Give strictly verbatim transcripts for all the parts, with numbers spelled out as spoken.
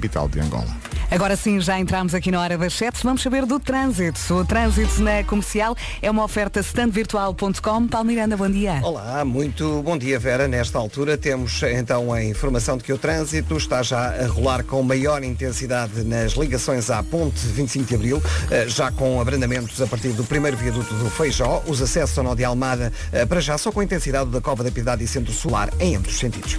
capital de Angola. Agora sim, já entramos aqui na hora das sete. Vamos saber do trânsito. O trânsito na Comercial é uma oferta stand virtual ponto com. Paulo Miranda, bom dia. Olá, muito bom dia, Vera. Nesta altura temos então a informação de que o trânsito está já a rolar com maior intensidade nas ligações à ponte vinte e cinco de Abril, já com abrandamentos a partir do primeiro viaduto do Feijó. Os acessos ao Nó de Almada, para já só com a intensidade da Cova da Piedade e Centro Solar em ambos os sentidos.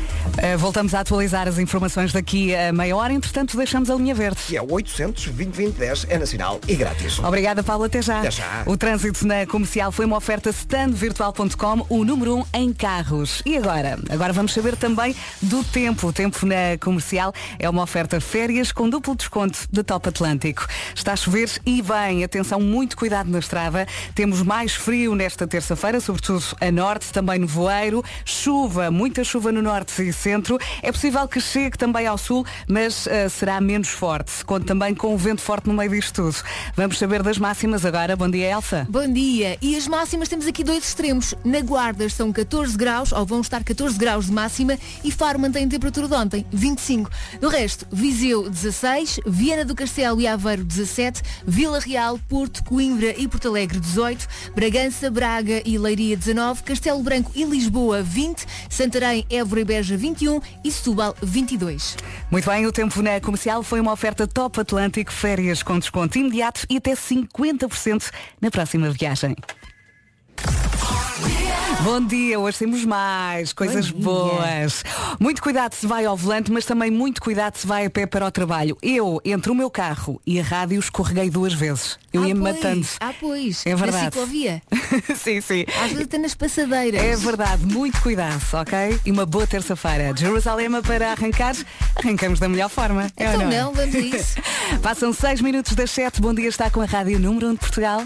Voltamos a atualizar as informações daqui a meia hora. Entretanto, deixamos a linha verde, que é oito zero zero, dois zero, dois zero, um zero, é nacional e grátis. Obrigada, Paulo, até já. Até já. O trânsito na Comercial foi uma oferta stand virtual ponto com, o número um em carros. E agora? Agora vamos saber também do tempo. O tempo na Comercial é uma oferta férias com duplo desconto de Top Atlântico. Está a chover e bem. Atenção, muito cuidado na estrada. Temos mais frio nesta terça-feira, sobretudo a norte, também no nevoeiro. Chuva, muita chuva no norte e centro. É possível que chegue também ao sul, mas uh, será menos forte. Conto também com o vento forte no meio disto tudo. Vamos saber das máximas agora. Bom dia, Elsa. Bom dia. E as máximas, temos aqui dois extremos. Na Guarda são catorze graus, ou vão estar catorze graus de máxima, e Faro mantém a temperatura de ontem, vinte e cinco. No resto, Viseu dezasseis, Viana do Castelo e Aveiro dezassete, Vila Real, Porto, Coimbra e Porto Alegre dezoito, Bragança, Braga e Leiria dezanove, Castelo Branco e Lisboa vinte, Santarém, Évora e Beja vinte e um e Setúbal vinte e dois. Muito bem, o tempo na Comercial foi uma oferta Top Atlântico, férias com desconto imediato e até cinquenta por cento na próxima viagem. Bom dia, hoje temos mais coisas boas. Muito cuidado se vai ao volante, mas também muito cuidado se vai a pé para o trabalho. Eu, entre o meu carro e a rádio, escorreguei duas vezes. Eu ah, ia-me matando. Ah, pois. É verdade. Na ciclovia. Sim, sim. Às vezes até nas passadeiras. É verdade. Muito cuidado, ok? E uma boa terça-feira. De Jerusalém para arrancar, arrancamos da melhor forma. Então é ou não? não, vamos isso. Passam seis minutos das sete. Bom dia, está com a Rádio Número um de Portugal.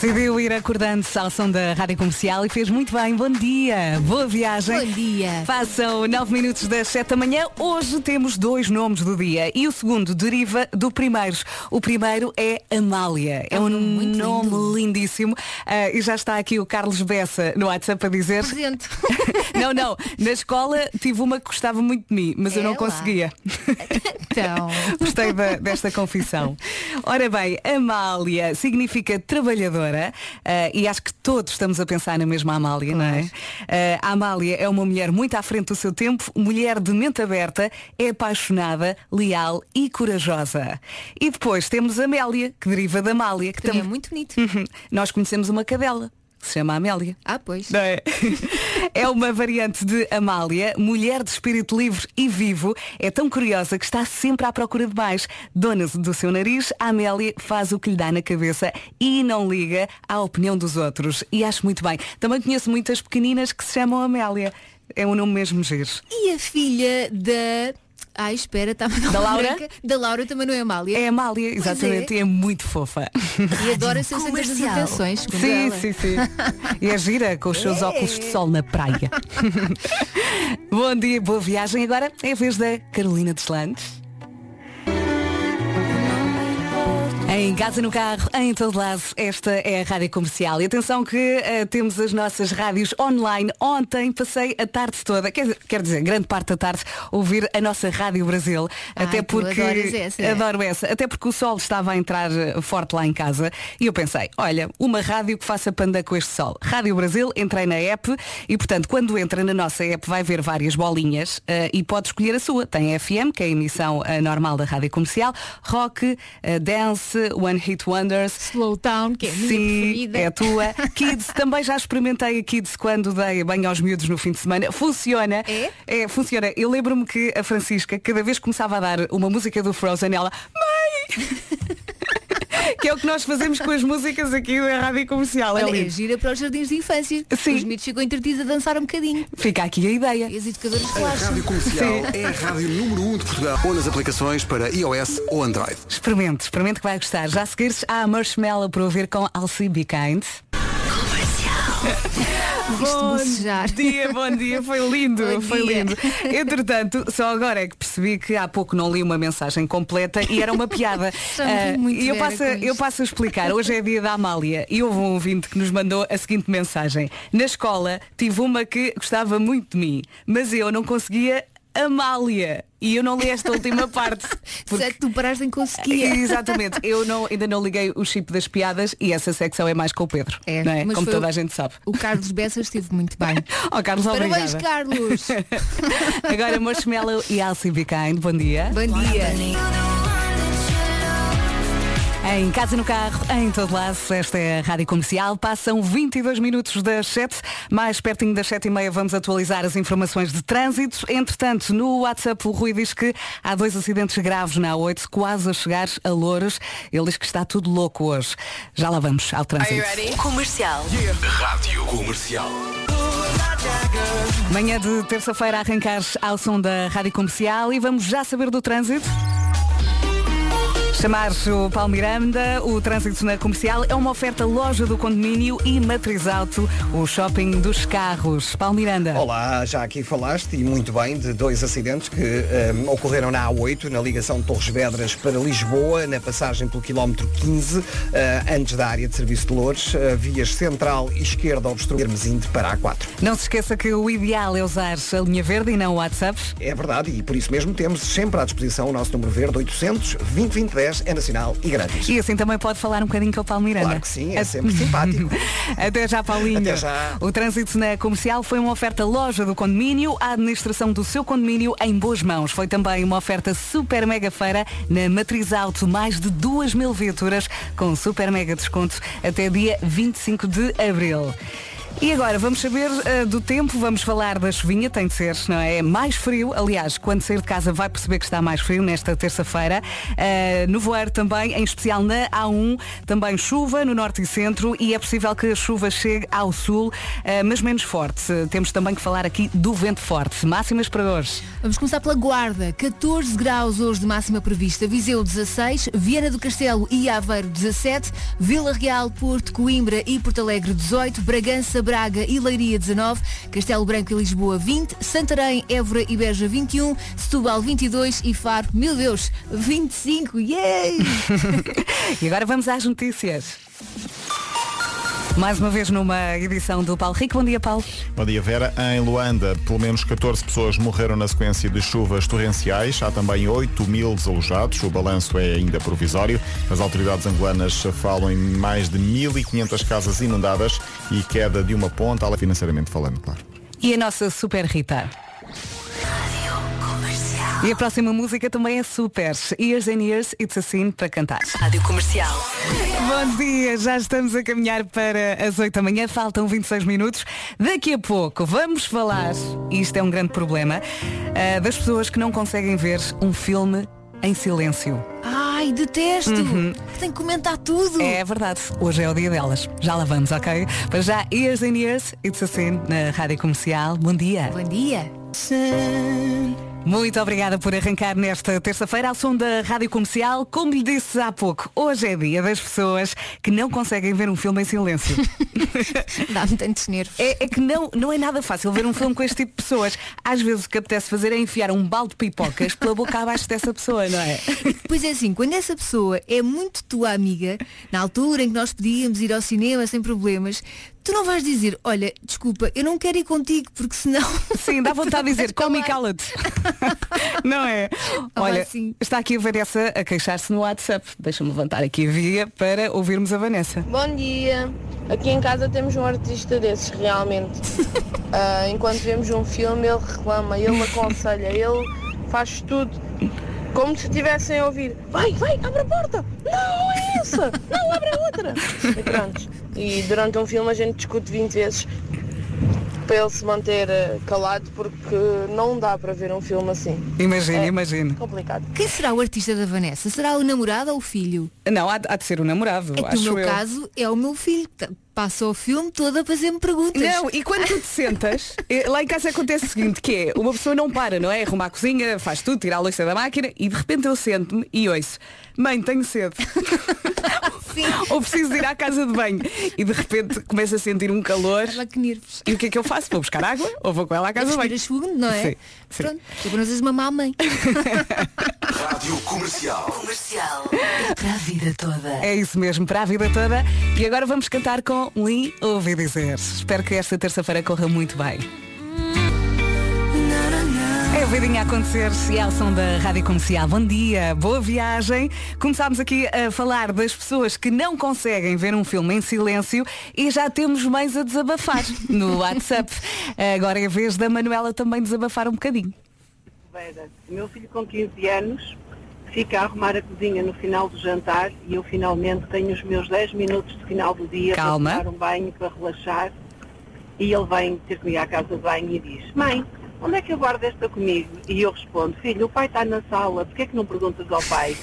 Decidiu ir acordando-se ao som da Rádio Comercial e fez muito bem. Bom dia, boa viagem. Bom dia. Passam nove minutos das sete da manhã. Hoje temos dois nomes do dia e o segundo deriva do primeiro. O primeiro é Amália. É, é um nome, nome lindo. lindíssimo. Uh, e já está aqui o Carlos Bessa no WhatsApp a dizer... Presente. Não, não. Na escola tive uma que gostava muito de mim, mas é eu não lá. conseguia. Então... Gostei da, desta confissão. Ora bem, Amália significa trabalhadora. Uh, e acho que todos estamos a pensar na mesma Amália, claro. Não é? Uh, a Amália é uma mulher muito à frente do seu tempo, mulher de mente aberta, é apaixonada, leal e corajosa. E depois temos a Amélia, que deriva da Amália, que também tam... é muito bonito. Uhum. Nós conhecemos uma cadela que se chama Amélia. Ah, pois. Não é? É uma variante de Amália, mulher de espírito livre e vivo. É tão curiosa que está sempre à procura de mais. Dona do seu nariz, a Amélia faz o que lhe dá na cabeça e não liga à opinião dos outros. E acho muito bem. Também conheço muitas pequeninas que se chamam Amélia. É um nome mesmo giro. E a filha da... Ai, espera, está da Laura? Branca. Da Laura também não é Amália. É Amália, pois exatamente, é. E é muito fofa. E adora ser centro das atenções. Sim, ela. sim, sim. E a gira com os seus é. óculos de sol na praia. Bom dia, boa viagem. Agora é a vez da Carolina dos Landes. Em casa, no carro, em todo lado, esta é a Rádio Comercial. E atenção que uh, temos as nossas rádios online. Ontem passei a tarde toda, quer, quer dizer, grande parte da tarde, ouvir a nossa Rádio Brasil. Ai, até porque essa, é? adoro essa. Até porque o sol estava a entrar forte lá em casa e eu pensei, olha, uma rádio que faça panda com este sol. Rádio Brasil, entrei na app e, portanto, quando entra na nossa app vai ver várias bolinhas uh, e pode escolher a sua. Tem F M, que é a emissão uh, normal da Rádio Comercial, rock, uh, dance, One Hit Wonders, Slow Town, que é a minha preferida. É a tua. Kids, também já experimentei a Kids quando dei banho aos miúdos no fim de semana. Funciona. É? É, funciona. Eu lembro-me que a Francisca, cada vez que começava a dar uma música do Frozen, ela, mãe! Que é o que nós fazemos com as músicas aqui na Rádio Comercial. Olha, é, é gira para os jardins de infância. Sim. Os miúdos ficam entretidos a dançar um bocadinho. Fica aqui a ideia. E as educadoras relaxam. A Rádio Comercial Sim. é a rádio número um de Portugal. Ou nas aplicações para iOS ou Android. Experimente, experimente que vai gostar. Já a seguir-se há a Marshmello para ouvir com Alci Be Kind. Bom dia, bom dia, foi lindo, bom foi dia. lindo. Entretanto, só agora é que percebi que há pouco não li uma mensagem completa e era uma piada. uh, E eu passo, eu passo a explicar. Hoje é dia da Amália e houve um ouvinte que nos mandou a seguinte mensagem: na escola tive uma que gostava muito de mim, mas eu não conseguia Amália. E eu não li esta última parte porque... Se é que tu paraste em conseguir. Exatamente, eu não, ainda não liguei o chip das piadas. E essa secção é mais com o Pedro, é, não é? Como toda o, a gente sabe. O Carlos Bessas esteve muito bem. Oh, Carlos, parabéns, obrigada. Carlos. Agora Marshmello e Alci. Bom dia. Bom dia. Em casa, no carro, em todo lado, esta é a Rádio Comercial. Passam vinte e dois minutos das sete. Mais pertinho das sete e meia vamos atualizar as informações de trânsito. Entretanto, no WhatsApp o Rui diz que há dois acidentes graves na A oito, quase a chegar a Louros. Ele diz que está tudo louco hoje. Já lá vamos ao trânsito. Comercial. Yeah. Rádio Comercial. Manhã de terça-feira arrancar ao som da Rádio Comercial e vamos já saber do trânsito. Chamar o Paulo Miranda, o trânsito na Comercial é uma oferta Loja do Condomínio e Matriz Auto, o shopping dos carros. Paulo Miranda. Olá, já aqui falaste, e muito bem, de dois acidentes que um, ocorreram na A oito, na ligação de Torres Vedras para Lisboa, na passagem pelo quilómetro quinze, uh, antes da área de serviço de Loures, uh, vias central e esquerda obstruirmos indo para A quatro. Não se esqueça que o ideal é usar a linha verde e não o WhatsApp. É verdade, e por isso mesmo temos sempre à disposição o nosso número verde, oitocentos, vinte, vinte, dez. É nacional e grátis. E assim também pode falar um bocadinho com o Paulo Miranda. Claro que sim, é sempre simpático. Até já, Paulinho. Até já. O trânsito na Comercial foi uma oferta Loja do Condomínio, a administração do seu condomínio em boas mãos. Foi também uma oferta super mega feira na Matriz Auto, mais de duas mil viaturas com super mega desconto até dia vinte e cinco de abril. E agora, vamos saber uh, do tempo, vamos falar da chuvinha, tem de ser, não é? Mais frio, aliás, quando sair de casa vai perceber que está mais frio nesta terça-feira. Uh, nevoeiro também, em especial na A um, também chuva no norte e centro, e é possível que a chuva chegue ao sul, uh, mas menos forte. Uh, temos também que falar aqui do vento forte. Máximas para hoje. Vamos começar pela Guarda, catorze graus hoje de máxima prevista, Viseu dezasseis, Viana do Castelo e Aveiro dezassete, Vila Real, Porto, Coimbra e Porto Alegre dezoito, Bragança, Braga e Leiria dezanove, Castelo Branco e Lisboa vinte, Santarém, Évora e Beja vinte e um, Setúbal vinte e dois e Faro, meu Deus, vinte e cinco, yay! E agora vamos às notícias. Mais uma vez numa edição do Paulo Rico. Bom dia, Paulo. Bom dia, Vera. Em Luanda, pelo menos catorze pessoas morreram na sequência de chuvas torrenciais. Há também oito mil desalojados. O balanço é ainda provisório. As autoridades angolanas falam em mais de mil e quinhentas casas inundadas e queda de uma ponte, financeiramente falando, claro. E a nossa Super Rita. E a próxima música também é super. Years and Years, It's a Sin, para cantar. Rádio Comercial. Bom dia, já estamos a caminhar para as oito da manhã, faltam vinte e seis minutos. Daqui a pouco vamos falar, e isto é um grande problema, uh, das pessoas que não conseguem ver um filme em silêncio. Ai, detesto! Uhum. Tenho que comentar tudo. É verdade, hoje é o dia delas. Já lá vamos, ok? Para já, Years and Years, It's a Sin, na Rádio Comercial. Bom dia. Bom dia. Sim. Muito obrigada por arrancar nesta terça-feira ao som da Rádio Comercial. Como lhe disse há pouco, hoje é dia das pessoas que não conseguem ver um filme em silêncio. Dá-me tantos nervos. É, é que não, não é nada fácil ver um filme com este tipo de pessoas. Às vezes o que apetece fazer é enfiar um balde de pipocas pela boca abaixo dessa pessoa, não é? Pois é, assim, quando essa pessoa é muito tua amiga, na altura em que nós podíamos ir ao cinema sem problemas, tu não vais dizer, olha, desculpa, eu não quero ir contigo, porque senão... Sim, dá vontade de dizer, come e cala-te. Não é? Olha, assim, está aqui a Vanessa a queixar-se no WhatsApp. Deixa-me levantar aqui a via para ouvirmos a Vanessa. Bom dia. Aqui em casa temos um artista desses, realmente. Uh, enquanto vemos um filme, ele reclama, ele aconselha, ele faz tudo. Como se estivessem a ouvir, vai, vai, abre a porta, não é essa, não, abre a outra. E pronto, e durante um filme a gente discute vinte vezes para ele se manter calado, porque não dá para ver um filme assim. Imagina, é imagina. Complicado. Quem será o artista da Vanessa? Será o namorado ou o filho? Não, há, há de ser o namorado, é que acho eu. No meu caso é o meu filho. Passa o filme todo a fazer-me perguntas. Não, e quando tu te sentas, lá em casa acontece o seguinte, que é, uma pessoa não para, não é? Arruma a cozinha, faz tudo, tira a louça da máquina, e de repente eu sento-me e ouço, mãe, tenho sede. Sim. Ou preciso ir à casa de banho. E de repente começo a sentir um calor. Ela, que nervos. E o que é que eu faço? Vou buscar água ou vou com ela à casa de banho? Respiras fundo, não é? Sim, sim. Pronto, tu não és uma má mãe. Rádio Comercial. Comercial. Para a vida toda. É isso mesmo, para a vida toda. E agora vamos cantar com Li ouvi dizer. Espero que esta terça-feira corra muito bem. vidinha a acontecer, e ao som da Rádio Comercial. Bom dia, boa viagem. Começámos aqui a falar das pessoas que não conseguem ver um filme em silêncio e já temos mais a desabafar no WhatsApp. Agora é a vez da Manuela também desabafar um bocadinho. Vera, meu filho com quinze anos fica a arrumar a cozinha no final do jantar e eu finalmente tenho os meus dez minutos de final do dia. Calma. Para tomar um banho, para relaxar. E ele vem ter comigo à casa de banho e diz: mãe, onde é que eu guardo esta comigo? E eu respondo: filho, o pai está na sala, porque é que não perguntas ao pai?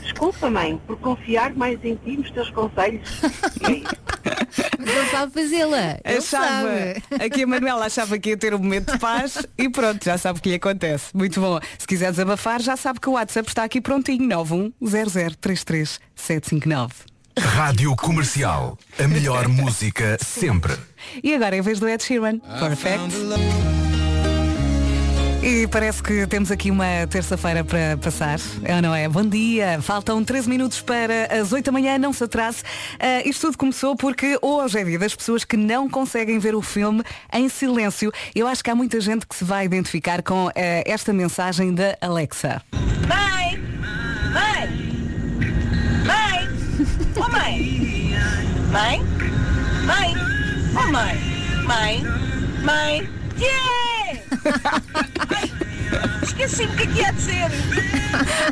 Desculpa, mãe, por confiar mais em ti nos teus conselhos. Não sabe fazê-la. Achava, aqui a Manuela achava que ia ter um momento de paz e pronto, já sabe o que lhe acontece. Muito bom. Se quiser desabafar, já sabe que o WhatsApp está aqui prontinho. nove um zero zero três três sete cinco nove. Rádio Comercial. A melhor música sempre. E agora em vez do Ed Sheeran, Perfect. E parece que temos aqui uma terça-feira para passar, é ou não é? Bom dia, faltam treze minutos para as oito da manhã, não se atrase. Uh, isto tudo começou porque hoje é dia das pessoas que não conseguem ver o filme em silêncio. Eu acho que há muita gente que se vai identificar com uh, esta mensagem da Alexa. Mãe! Mãe! Mãe! Oh mãe! Mãe! Mãe! Oh mãe! Mãe! Mãe! Yeah! Esqueci-me o que é que ia dizer.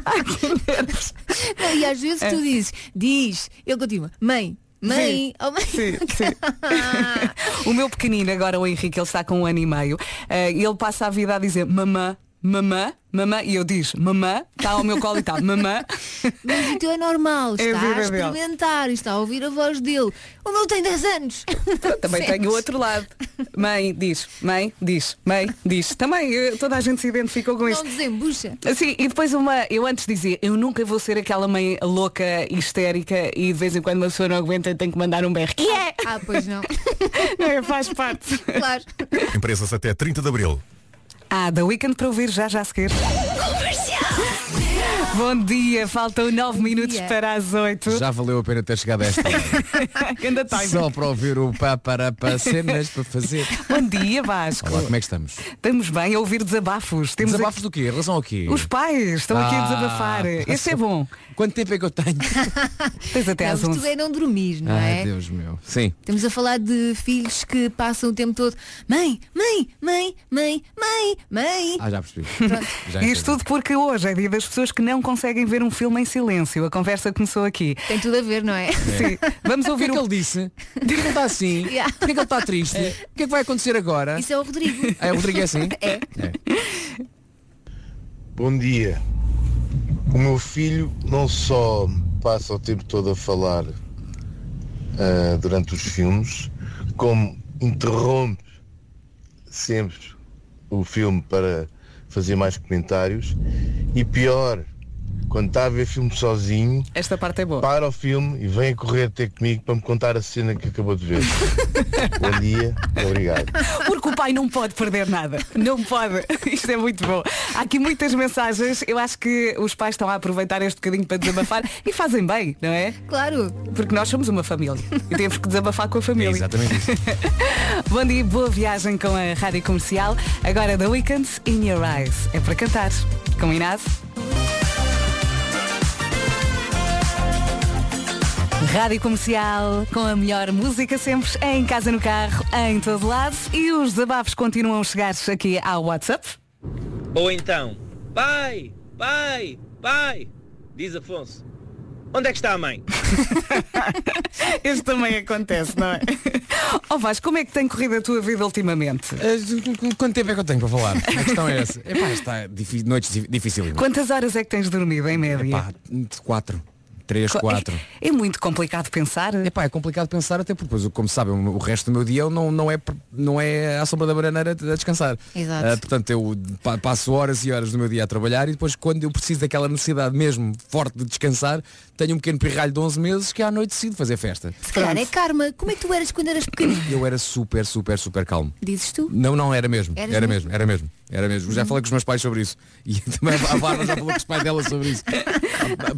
Ai, que nervos. Não, e às vezes é. tu dizes, diz, ele continua, mãe, mãe, sim, oh, mãe. Sim, sim. O meu pequenino agora, o Henrique, ele está com um ano e meio, uh, ele passa a vida a dizer mamã, mamã, mamã, e eu diz, mamã, está ao meu colo e está, mamã. Mas o teu é normal, está é a, a experimentar, está a ouvir a voz dele. O meu tem dez anos. Também tenho o outro lado. Mãe, diz, mãe, diz, mãe, diz. Também eu, toda a gente se identificou com isto. Não desembucha. Sim, e depois uma, eu antes dizia, eu nunca vou ser aquela mãe louca, histérica, e de vez em quando uma pessoa não aguenta e tem que mandar um berro. Yeah! Ah, pois não. Não é, faz parte. Claro. Empresas até trinta de abril. Ah, The Weekend para ouvir já, já a seguir. Bom dia, faltam nove minutos dia. Para as oito. Já valeu a pena ter chegado a esta hora. Só para ouvir o pá para pá, cenas para fazer. Bom dia, Vasco. Olá, como é que estamos? Estamos bem a ouvir desabafos. Temos desabafos aqui... do quê? Em relação ao quê? Os pais estão ah, aqui a desabafar. Isso é bom. Quanto tempo é que eu tenho? Tens até às onze. Tudo é não dormir, não é? Ai, Deus meu. Sim. Estamos a falar de filhos que passam o tempo todo. Mãe, mãe, mãe, mãe, mãe, mãe. Ah, já percebi. Já isto tudo porque hoje é dia das pessoas que não conseguem ver um filme em silêncio. A conversa começou aqui. Tem tudo a ver, não é? É. Sim. Vamos ouvir o que, o... que ele disse. Por que ele está assim? Yeah. Por que ele está triste? É. O que é que vai acontecer agora? Isso é o Rodrigo. É o Rodrigo é assim? É. É. Bom dia. O meu filho não só passa o tempo todo a falar uh, durante os filmes, como interrompe sempre o filme para fazer mais comentários. E pior, quando está a ver filme sozinho, esta parte é boa, para o filme e vem a correr ter comigo para me contar a cena que acabou de ver. Bom dia, obrigado. Porque o pai não pode perder nada. Não pode. Isto é muito bom. Há aqui muitas mensagens. Eu acho que os pais estão a aproveitar este bocadinho para desabafar. E fazem bem, não é? Claro. Porque nós somos uma família e temos que desabafar com a família. É exatamente isso. Bom dia, boa viagem com a Rádio Comercial. Agora The Weeknd, In Your Eyes. É para cantar. Combinado? Rádio Comercial, com a melhor música sempre, em casa, no carro, em todo lado. E os desabafos continuam a chegar aqui ao WhatsApp. Ou então, pai, pai, pai, diz Afonso, onde é que está a mãe? Este também acontece, não é? Ó oh Vasco, como é que tem corrido a tua vida ultimamente? Uh, quanto tempo é que eu tenho para falar? A questão é essa. Epá, está difícil, noites difícil. Quantas horas é que tens dormido, em média? Epá, quatro. três, quatro. É, é muito complicado pensar. Epá, é complicado pensar até porque, pois, como sabem, o resto do meu dia eu não, não, é, não é à sombra da bananeira a descansar. Exato. Uh, portanto, eu passo horas e horas do meu dia a trabalhar e depois, quando eu preciso daquela necessidade mesmo forte de descansar, tenho um pequeno pirralho de onze meses que à noite decido fazer festa. Se calhar é karma. Como é que tu eras quando eras pequenino? Eu era super, super, super calmo. Dizes tu? Não, não, era mesmo. Era mesmo? mesmo, era mesmo. Era mesmo. Já falei com os meus pais sobre isso. E também a Bárbara já falou com os pais dela sobre isso.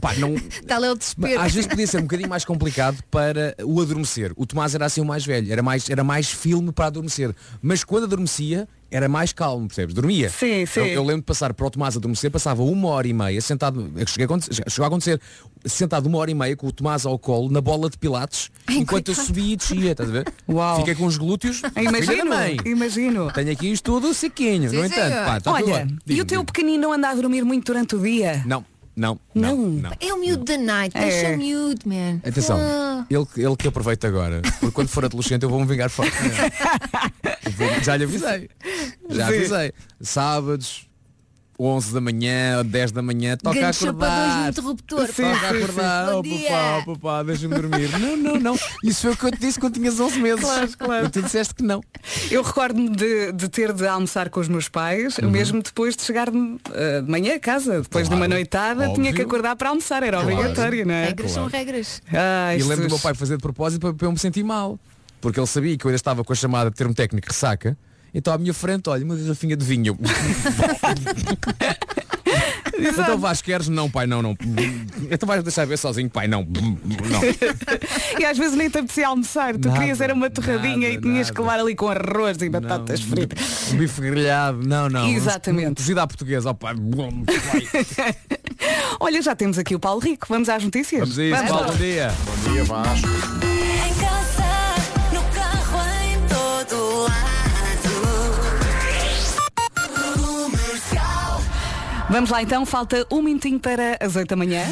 Pá, não... Tal é o desespero. Às vezes podia ser um bocadinho mais complicado para o adormecer. O Tomás era assim o mais velho. Era mais, era mais filme para adormecer. Mas quando adormecia... era mais calmo, percebes? Dormia. Sim, sim. Eu, eu lembro de passar para o Tomás adormecer, passava uma hora e meia sentado, chegou a, a acontecer, sentado uma hora e meia com o Tomás ao colo, na bola de pilates, ai, enquanto coitado. Eu subia e descia, estás a ver? Uau. Fiquei com os glúteos. Imagino, imagino. Tenho aqui isto tudo sequinho, sim, no entanto. Pá, tá. Olha, e o teu pequenino não anda a dormir muito durante o dia? Não. Não, não, não. É o miúdo da night, deixa o miúdo, man. Atenção, ah. ele, ele que aproveita agora, porque quando for adolescente eu vou-me vingar forte. Já lhe avisei. Já avisei. Sábados, onze da manhã, dez da manhã, toca a acordar. Interruptor, sim, toca a acordar. Bom dia. Oh, papá, papá, deixa-me dormir. Não, não, não. Isso foi o que eu te disse quando tinhas onze meses. Claro, claro. E tu disseste que não. Eu recordo-me de, de ter de almoçar com os meus pais, uhum. mesmo depois de chegar de, uh, de manhã a casa. Depois, claro, de uma noitada, óbvio. Tinha que acordar para almoçar. Era claro. Obrigatório, não é? Regras, claro. São regras. Ai, e lembro Jesus. Do meu pai fazer de propósito para, para eu me sentir mal. Porque ele sabia que eu ainda estava com a chamada de termo técnico ressaca. Então à minha frente, olha, uma garrafinha de vinho. Então vais, queres? Não, pai, não, não. Então vais deixar ver sozinho, pai, não, não. E às vezes nem te apetecia almoçar. Tu nada, querias era uma torradinha e tinhas nada. Que levar ali com arroz e batatas não, fritas. Um bife grelhado, não, não. Exatamente. Cozida à portuguesa, oh, pai. Olha, já temos aqui o Paulo Rico. Vamos às notícias? Vamos a isso, vamos. Paulo, bom dia. Bom dia, Vasco. Vamos lá então, falta um minutinho para as oito da manhã.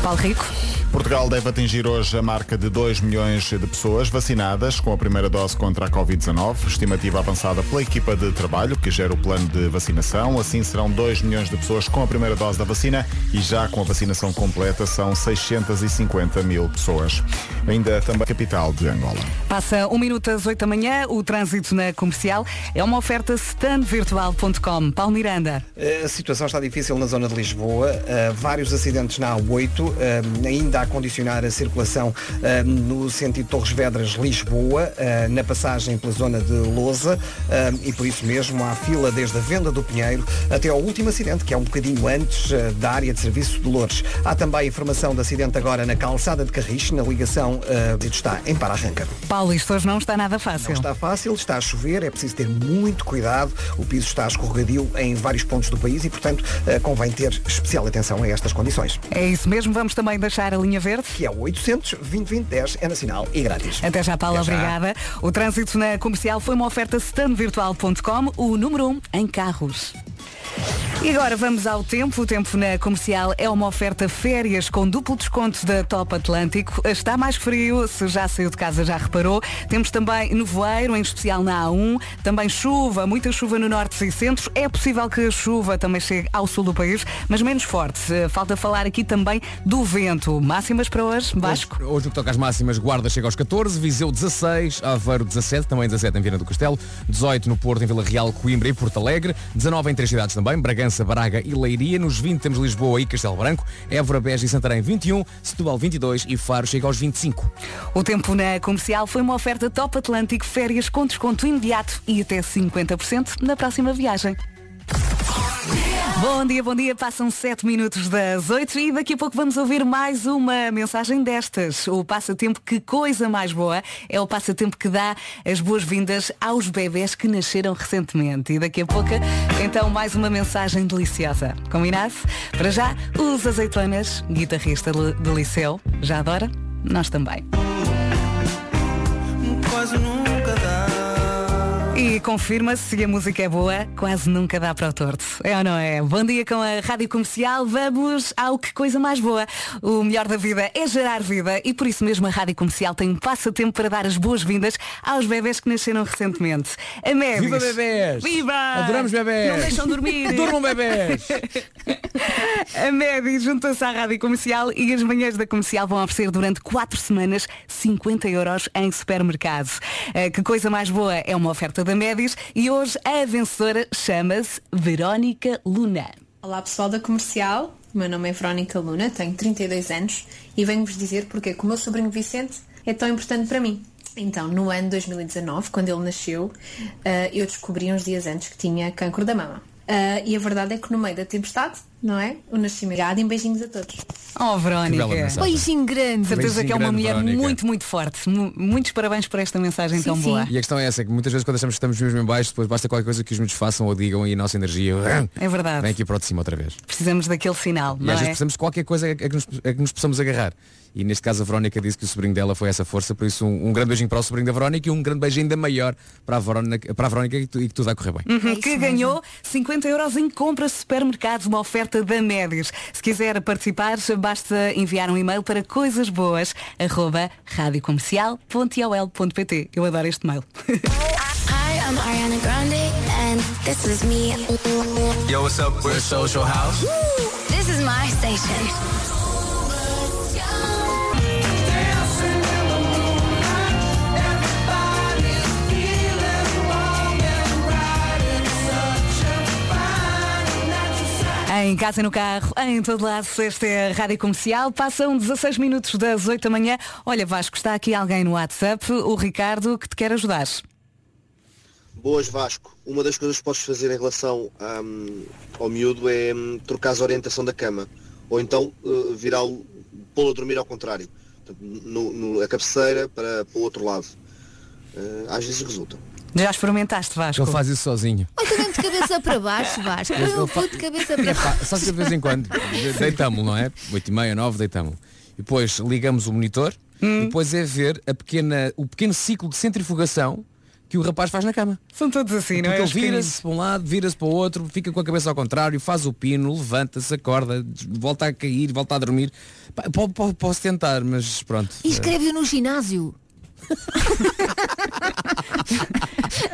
Paulo Rico. Portugal deve atingir hoje a marca de dois milhões de pessoas vacinadas com a primeira dose contra a covid dezanove, estimativa avançada pela equipa de trabalho que gera o plano de vacinação. Assim serão dois milhões de pessoas com a primeira dose da vacina e já com a vacinação completa são seiscentos e cinquenta mil pessoas. Ainda também a capital de Angola. Passa um minuto às oito da manhã, o trânsito na Comercial é uma oferta stand virtual ponto com. Paulo Miranda. A situação está difícil na zona de Lisboa, uh, vários acidentes na A oito, uh, ainda há condicionar a circulação uh, no sentido Torres Vedras-Lisboa, uh, na passagem pela zona de Lousa, uh, e por isso mesmo há fila desde a Venda do Pinheiro até ao último acidente, que é um bocadinho antes uh, da área de serviço de Loures. Há também informação de acidente agora na calçada de Carris, na ligação uh, está em Para-Arranca. Paulo, isto hoje não está nada fácil. Não está fácil, está a chover, é preciso ter muito cuidado, o piso está escorregadio em vários pontos do país e, portanto, uh, convém ter especial atenção a estas condições. É isso mesmo, vamos também deixar a linha verde, que é o oito zero zero, dois zero dois zero, dez, é nacional e grátis. Até já, Paula, até já. Obrigada. O trânsito na Comercial foi uma oferta stand virtual ponto com, o número um em carros. E agora vamos ao tempo. O tempo na Comercial é uma oferta férias com duplo desconto da Top Atlântico. Está mais frio, se já saiu de casa já reparou. Temos também nevoeiro, em especial na A um. Também chuva, muita chuva no norte e centro. É possível que a chuva também chegue ao sul do país, mas menos forte. Falta falar aqui também do vento. Máximas para hoje, Vasco? Hoje, hoje no que toca às máximas, Guarda chega aos catorze, Viseu dezasseis, Aveiro dezassete, também dezassete em Viana do Castelo, dezoito no Porto, em Vila Real, Coimbra e Porto Alegre, dezanove em três cidades também, Bragança, Braga e Leiria. Nos vinte temos Lisboa e Castelo Branco, Évora, Beja e Santarém vinte e um, Setúbal vinte e dois e Faro chega aos vinte e cinco. O tempo na Comercial foi uma oferta Top Atlântico, férias com desconto imediato e até cinquenta por cento na próxima viagem. Bom dia, bom dia. Passam sete minutos das oito e daqui a pouco vamos ouvir mais uma mensagem destas. O passatempo, que coisa mais boa, é o passatempo que dá as boas-vindas aos bebés que nasceram recentemente. E daqui a pouco, então, mais uma mensagem deliciosa. Combinado? Para já, os Azeitonas, guitarrista do Liceu. Já adora? Nós também. Quase nunca dá. E confirma-se, se a música é boa, quase nunca dá para o torto. É ou não é? Bom dia com a Rádio Comercial. Vamos ao que coisa mais boa. O melhor da vida é gerar vida e por isso mesmo a Rádio Comercial tem um passatempo para dar as boas-vindas aos bebés que nasceram recentemente. Amém. Viva bebés! Viva! Adoramos bebés! Não deixam dormir! Durmam bebés! A Média junta-se à Rádio Comercial e as manhãs da Comercial vão oferecer durante quatro semanas cinquenta euros em supermercado. Que coisa mais boa é uma oferta da Médis e hoje a vencedora chama-se Verónica Luna. Olá pessoal da Comercial, o meu nome é Verónica Luna, tenho trinta e dois anos e venho-vos dizer porque é que o meu sobrinho Vicente é tão importante para mim. Então, no ano dois mil e dezanove, quando ele nasceu, eu descobri uns dias antes que tinha cancro da mama. E a verdade é que no meio da tempestade não é? O nascimento. Obrigada e beijinhos a todos. Oh, Verónica, beijinho grande. Certeza beijinho que é uma grande, mulher Verónica. Muito, muito forte. M- Muitos parabéns por esta mensagem sim, tão sim. boa. E a questão é essa, que muitas vezes quando achamos que estamos mesmo em baixo, depois basta qualquer coisa que os miúdos façam ou digam e a nossa energia é verdade. Vem aqui para o de cima outra vez. Precisamos daquele sinal, não é? E às vezes precisamos de qualquer coisa a que, nos, a que nos possamos agarrar. E neste caso a Verónica disse que o sobrinho dela foi essa força. Por isso um, um grande beijinho para o sobrinho da Verónica e um grande beijinho ainda maior para a Verónica, para a Verónica e, tu, e que tudo vai correr bem. Uhum, é que ganhou mesmo. cinquenta euros em compras supermercados, uma oferta da Médios. Se quiser participar, basta enviar um e-mail para coisasboas arroba radiocomercial ponto i o l ponto p t. Eu adoro este mail. Hi, I'm Ariana Grande and this is me. Yo, what's up? We're Social House. Woo! This is my station. Em casa e no carro, em todo lado, esta é a Rádio Comercial. Passam dezasseis minutos das oito da manhã. Olha Vasco, está aqui alguém no WhatsApp, o Ricardo, que te quer ajudar. Boas Vasco, uma das coisas que podes fazer em relação um, ao miúdo é um, trocar a orientação da cama. Ou então uh, virá-lo, pô-lo a dormir ao contrário. No, no, a cabeceira para, para o outro lado. Uh, às vezes resulta. Já experimentaste, Vasco? Ele faz isso sozinho. Ou também de cabeça para baixo, Vasco. Eu vou de cabeça para baixo. Só que de vez em quando deitamo-lo, não é? oito e meia, nove, deitamo-lo. E depois ligamos o monitor hum. e depois é ver a pequena, o pequeno ciclo de centrifugação que o rapaz faz na cama. São todos assim, não é? Ele vira-se para um lado, vira-se para o outro, fica com a cabeça ao contrário, faz o pino, levanta-se, acorda, volta a cair, volta a dormir. Posso tentar, mas pronto. E escreve-o no ginásio.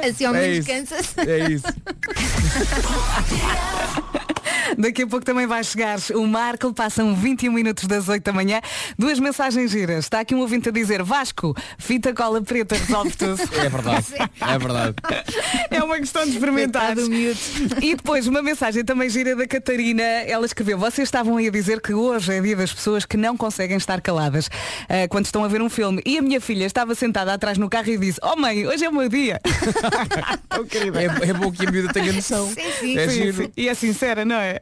Assim ao menos cansa-se. É isso. Daqui a pouco também vai chegar o Marco. Passam vinte e um minutos das oito da manhã. Duas mensagens giras. Está aqui um ouvinte a dizer: Vasco, fita cola preta resolve tudo. É verdade. É verdade. É uma questão de experimentar. E depois uma mensagem também gira da Catarina. Ela escreveu: vocês estavam aí a dizer que hoje é dia das pessoas que não conseguem estar caladas uh, quando estão a ver um filme. E a minha filha estava sentada atrás no carro e disse: oh mãe, hoje é o meu dia. é, é bom que a miúda tenha noção. Sim, sim, é sim, giro. Sim. E é sincera, não é?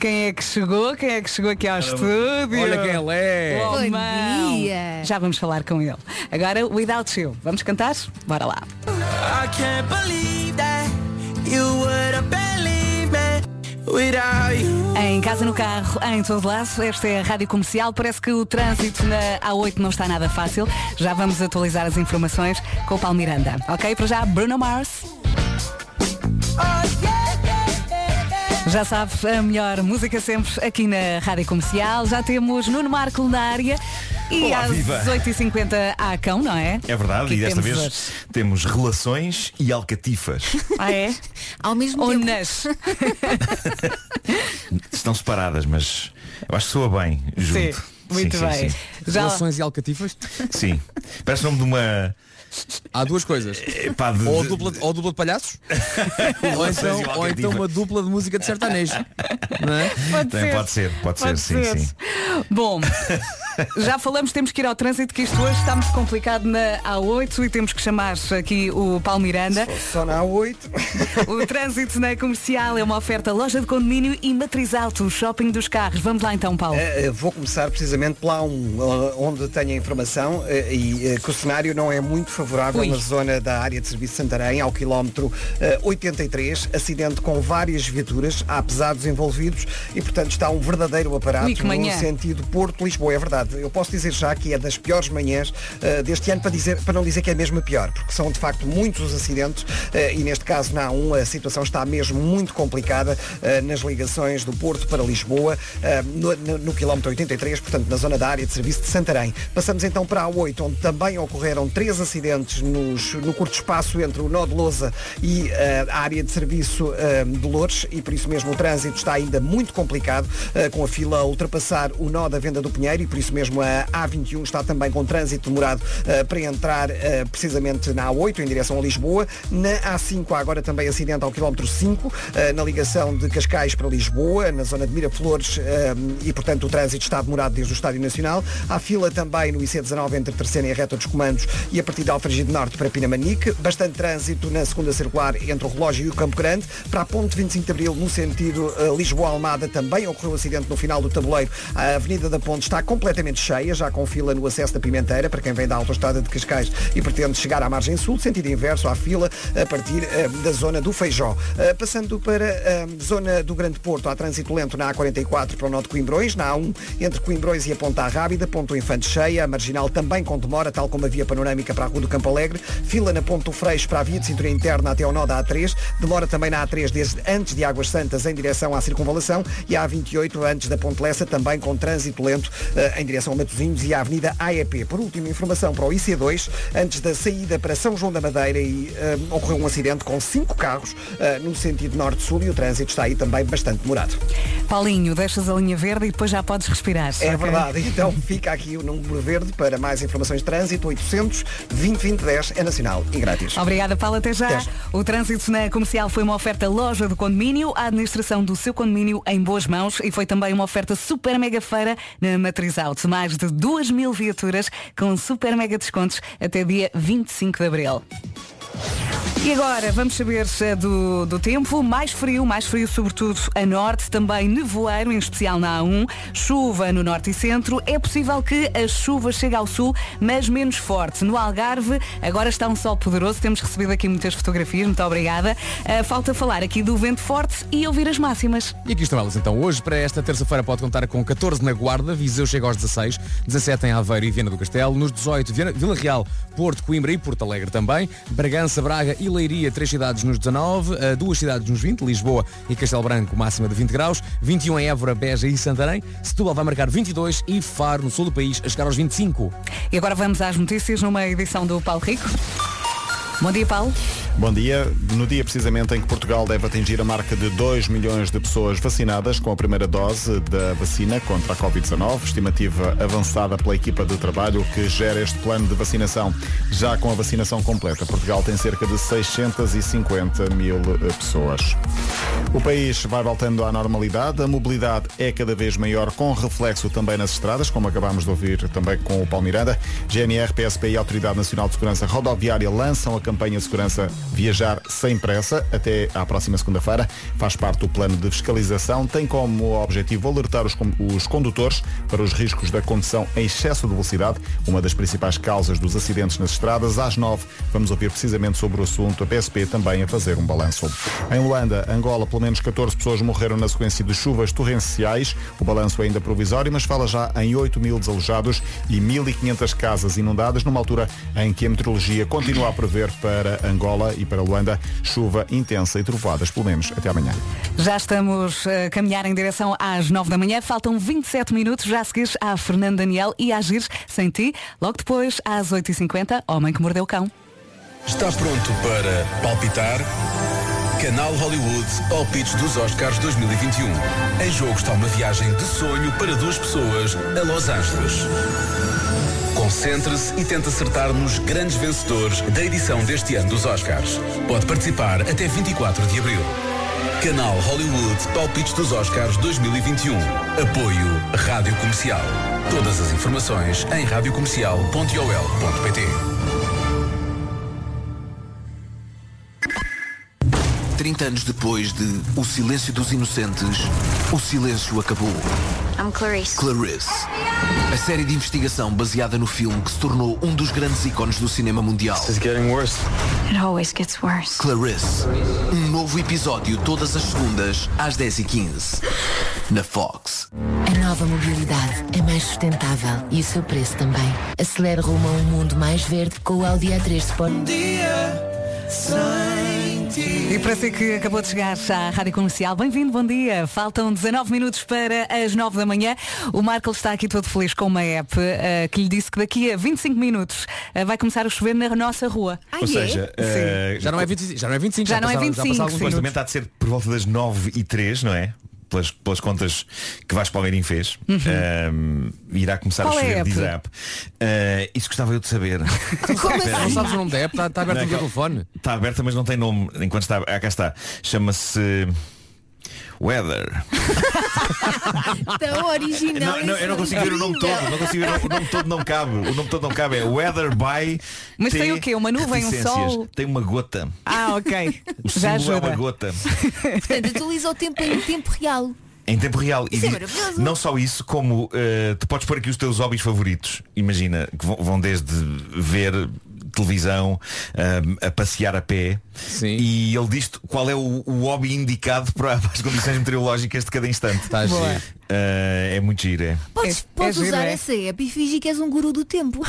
Quem é que chegou? Quem é que chegou aqui ao estúdio? Olha quem ele é! Oh, bom mão. Dia! Já vamos falar com ele. Agora, Without You. Vamos cantar? Bora lá! I can't believe that you would have believed me. Em casa, no carro, em todo lado, esta é a Rádio Comercial. Parece que o trânsito na A oito não está nada fácil. Já vamos atualizar as informações com o Paulo Miranda. Ok? Para já, Bruno Mars. Oh, yeah. Já sabe, a melhor música sempre aqui na Rádio Comercial. Já temos Nuno Marco na área. E olá, às dezoito e cinquenta há cão, não é? É verdade, que e desta vez hoje? Temos relações e alcatifas. Ah é? Ao mesmo Ou tempo. Nas. Estão separadas, mas eu acho que soa bem junto. Sim, muito sim, bem. Sim, sim. Já... Relações e alcatifas? Sim. Parece o nome de uma... Há duas coisas. Epá, de... ou, a dupla de, ou a dupla de palhaços ou, então, ou então uma dupla de música de sertanejo. Não é? Pode, então, ser. pode ser, pode, pode ser, ser. Sim, sim. Bom, já falamos, temos que ir ao trânsito, que isto hoje está muito complicado na A oito e temos que chamar aqui o Paulo Miranda. Só na A oito. O trânsito na Comercial é uma oferta Loja de Condomínio e Matriz Auto, o shopping dos carros. Vamos lá então, Paulo. Uh, vou começar precisamente pela A um, onde tenho a informação uh, e uh, que o cenário não é muito favorável. favorável Ui. Na zona da área de serviço de Santarém, ao quilómetro uh, oitenta e três, acidente com várias viaturas, há pesados envolvidos e, portanto, está um verdadeiro aparato Ui, no sentido Porto-Lisboa. É verdade, eu posso dizer já que é das piores manhãs uh, deste ano, para, dizer, para não dizer que é mesmo a pior, porque são, de facto, muitos os acidentes uh, e, neste caso, na A um, a situação está mesmo muito complicada uh, nas ligações do Porto para Lisboa, uh, no, no, no quilómetro oitenta e três, portanto, na zona da área de serviço de Santarém. Passamos, então, para a A oito, onde também ocorreram três acidentes Nos, no curto espaço entre o nó de Lousa e uh, a área de serviço uh, de Loures, e por isso mesmo o trânsito está ainda muito complicado, uh, com a fila a ultrapassar o nó da Venda do Pinheiro e por isso mesmo a A vinte e um está também com trânsito demorado uh, para entrar uh, precisamente na A oito em direção a Lisboa. Na A cinco há agora também acidente ao quilómetro cinco, uh, na ligação de Cascais para Lisboa, na zona de Miraflores, uh, e portanto o trânsito está demorado desde o Estádio Nacional. Há fila também no I C dezanove entre a Terceira e a Reta dos Comandos e a partir de Alfragido Norte para Pinamanique. Bastante trânsito na segunda circular entre o Relógio e o Campo Grande. Para a ponte vinte e cinco de Abril no sentido uh, Lisboa-Almada também ocorreu um acidente no final do tabuleiro. A Avenida da Ponte está completamente cheia, já com fila no acesso da Pimenteira para quem vem da autoestrada de Cascais e pretende chegar à margem sul, sentido inverso à fila a partir uh, da zona do Feijó. Uh, passando para a uh, zona do Grande Porto, há trânsito lento na A quarenta e quatro para o nó de Coimbrões, na A um entre Coimbrões e a Ponta Rábida, Ponto do Infante cheia, a marginal também com demora, tal como a via panorâmica para a Rua do Campo Alegre, fila na Ponte do Freixo para a via de cintura interna até ao nó da A três, demora também na A três desde antes de Águas Santas em direção à Circunvalação e a A vinte e oito antes da Ponte Lessa também com trânsito lento uh, em direção a Matosinhos e à Avenida A E P. Por último, informação para o I C dois, antes da saída para São João da Madeira e uh, ocorreu um acidente com cinco carros uh, no sentido norte-sul e o trânsito está aí também bastante demorado. Paulinho, deixas a linha verde e depois já podes respirar. É okay? Verdade, então fica aqui o número verde para mais informações de trânsito, oitocentos, vinte, vinte, dez, é nacional e grátis. Obrigada, Paulo, até já. Até. O trânsito na Comercial foi uma oferta Loja de Condomínio, a administração do seu condomínio em boas mãos, e foi também uma oferta super mega feira na Matriz Auto, mais de duas mil viaturas com super mega descontos até dia vinte e cinco de Abril. E agora vamos saber do, do tempo. Mais frio, mais frio sobretudo a norte, também nevoeiro, em especial na A um, chuva no norte e centro, é possível que a chuva chegue ao sul, mas menos forte. No Algarve agora está um sol poderoso, temos recebido aqui muitas fotografias, muito obrigada. Falta falar aqui do vento forte e ouvir as máximas. E aqui estão elas então, hoje para esta terça-feira pode contar com catorze na Guarda, Viseu chega aos dezasseis, dezassete em Aveiro e Viana do Castelo, nos dezoito Vila Real, Porto, Coimbra e Porto Alegre também, Bragança, Braga e Leiria, três cidades nos dezanove, duas cidades nos vinte, Lisboa e Castelo Branco, máxima de vinte graus, vinte e um em Évora, Beja e Santarém, Setúbal vai marcar vinte e dois e Faro, no sul do país, a chegar aos vinte e cinco. E agora vamos às notícias numa edição do Paulo Rico. Bom dia, Paulo. Bom dia. No dia precisamente em que Portugal deve atingir a marca de dois milhões de pessoas vacinadas com a primeira dose da vacina contra a covid dezanove, estimativa avançada pela equipa de trabalho que gera este plano de vacinação. Já com a vacinação completa, Portugal tem cerca de seiscentos e cinquenta mil pessoas. O país vai voltando à normalidade, a mobilidade é cada vez maior, com reflexo também nas estradas, como acabámos de ouvir também com o Paulo Miranda. G N R, P S P e Autoridade Nacional de Segurança Rodoviária lançam a campanha de segurança Viajar Sem Pressa até à próxima segunda-feira. Faz parte do plano de fiscalização, tem como objetivo alertar os, os condutores para os riscos da condução em excesso de velocidade, uma das principais causas dos acidentes nas estradas. Às nove vamos ouvir precisamente sobre o assunto a P S P também a fazer um balanço. Em Luanda, Angola, pelo menos catorze pessoas morreram na sequência de chuvas torrenciais. O balanço é ainda provisório, mas fala já em oito mil desalojados e mil e quinhentas casas inundadas, numa altura em que a meteorologia continua a prever para Angola e para Luanda chuva intensa e trovoadas, pelo menos até amanhã. Já estamos a caminhar em direção às nove da manhã, faltam vinte e sete minutos, já seguires a Fernando Daniel e a Agires Sem Ti, logo depois às oito e cinquenta, Homem que Mordeu o Cão. Está pronto para palpitar? Canal Hollywood, palpites dos Oscars dois mil e vinte e um. Em jogo está uma viagem de sonho para duas pessoas a Los Angeles. Concentre-se e tente acertar nos grandes vencedores da edição deste ano dos Oscars. Pode participar até vinte e quatro de Abril. Canal Hollywood, palpites dos Oscars dois mil e vinte e um. Apoio Rádio Comercial. Todas as informações em rádio comercial ponto i o l ponto p t. trinta anos depois de O Silêncio dos Inocentes, o silêncio acabou. I'm Clarice. Clarice. A série de investigação baseada no filme que se tornou um dos grandes ícones do cinema mundial. This is getting worse. It always gets worse. Clarice. Um novo episódio todas as segundas, às dez e quinze, na Fox. A nova mobilidade é mais sustentável e o seu preço também. Acelera rumo a um mundo mais verde com o Audi A três Sport. E para si que acabou de chegar à Rádio Comercial, bem-vindo, bom dia. Faltam dezanove minutos para as nove da manhã. O Marco está aqui todo feliz com uma app uh, que lhe disse que daqui a vinte e cinco minutos uh, vai começar a chover na nossa rua. Ah, Ou é? seja, uh, já, não é vinte, já não é vinte e cinco. Já, já não passaram, é vinte e cinco. Já passaram algum sim. Há de ser por volta das nove e três, não é? pelas, pelas contas que Vasco Palmeirim fez, uhum. um, irá começar Qual a chover é diz app. Uh, isso gostava eu de saber. Como é? Não sabes o nome da app? Está, está aberta no telefone. Está aberta, mas não tem nome. Enquanto está. Ah, cá está. Chama-se Weather. Tão original. Não, não, eu não consigo ver o nome todo. Não consigo ver o nome todo, não cabe. O nome todo não cabe. É Weather by. Mas tem o quê? Uma nuvem, um sol? Tem uma gota. Ah, ok. O símbolo é uma gota. Portanto, atualiza o tempo em tempo real. Em tempo real. E não só isso, como uh, tu podes pôr aqui os teus hobbies favoritos. Imagina, que vão desde ver televisão, um, a passear a pé. Sim. E ele diz qual é o, o hobby indicado para as condições meteorológicas de cada instante. Tá giro. Uh, é muito giro, é. Podes, é, podes é usar giro, é? Essa app e fingir que és um guru do tempo.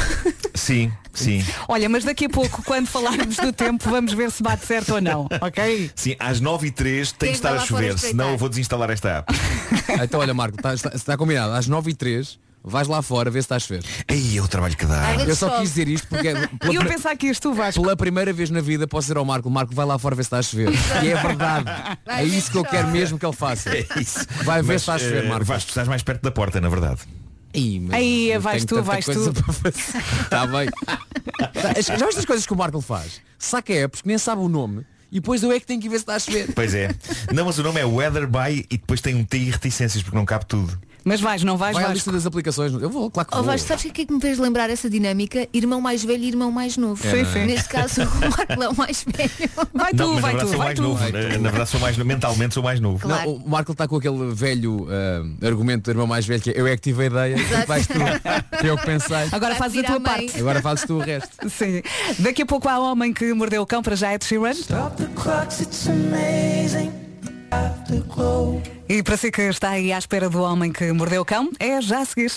Sim, sim. Olha, mas daqui a pouco, quando falarmos do tempo, vamos ver se bate certo ou não, ok? Sim, às nove e três tem de estar a chover, senão eu vou desinstalar esta app. Então olha, Marco, está, está, está combinado, às nove e três vais lá fora, vê se estás a chover. Aí é o trabalho que dá. Eu só quis dizer isto porque eu pensar que és tu, Vasco. Pela primeira vez na vida posso dizer ao Marco, Marco, vai lá fora ver se estás a chover. E é verdade. É isso que eu quero mesmo que ele faça. É isso. Vai ver se estás a chover, Marco. Vasco, tu estás mais perto da porta, na verdade. Aí vais tu, vais tu. Está bem. Já estas coisas que o Marco faz. Saca apps que nem sabe o nome. E depois eu é que tenho que ver se está a chover. Pois é. Não, mas o nome é Weather By e depois tem um T e reticências porque não cabe tudo. Mas vais, não vais, vai vais. A lista das aplicações. Eu vou, claro que oh, vou. Vais, sabes o que é que me fez lembrar essa dinâmica? Irmão mais velho e irmão mais novo. É, é? Neste caso, o Marco é o mais velho. Vai tu, não, vai, tu, vai, tu. Novo, vai tu. Na verdade, sou mais novo. Mentalmente sou mais novo. Claro. Não, o Marco está com aquele velho uh, argumento do irmão mais velho que é, eu é que tive a ideia. Exato. Vais tu. Que eu que pensei. Agora fazes a tua parte. Agora fazes tu o resto. Sim. Daqui a pouco há Homem que Mordeu o Cão, para já é de Sheeran. E para si que está aí à espera do Homem que Mordeu o Cão, é já a seguir.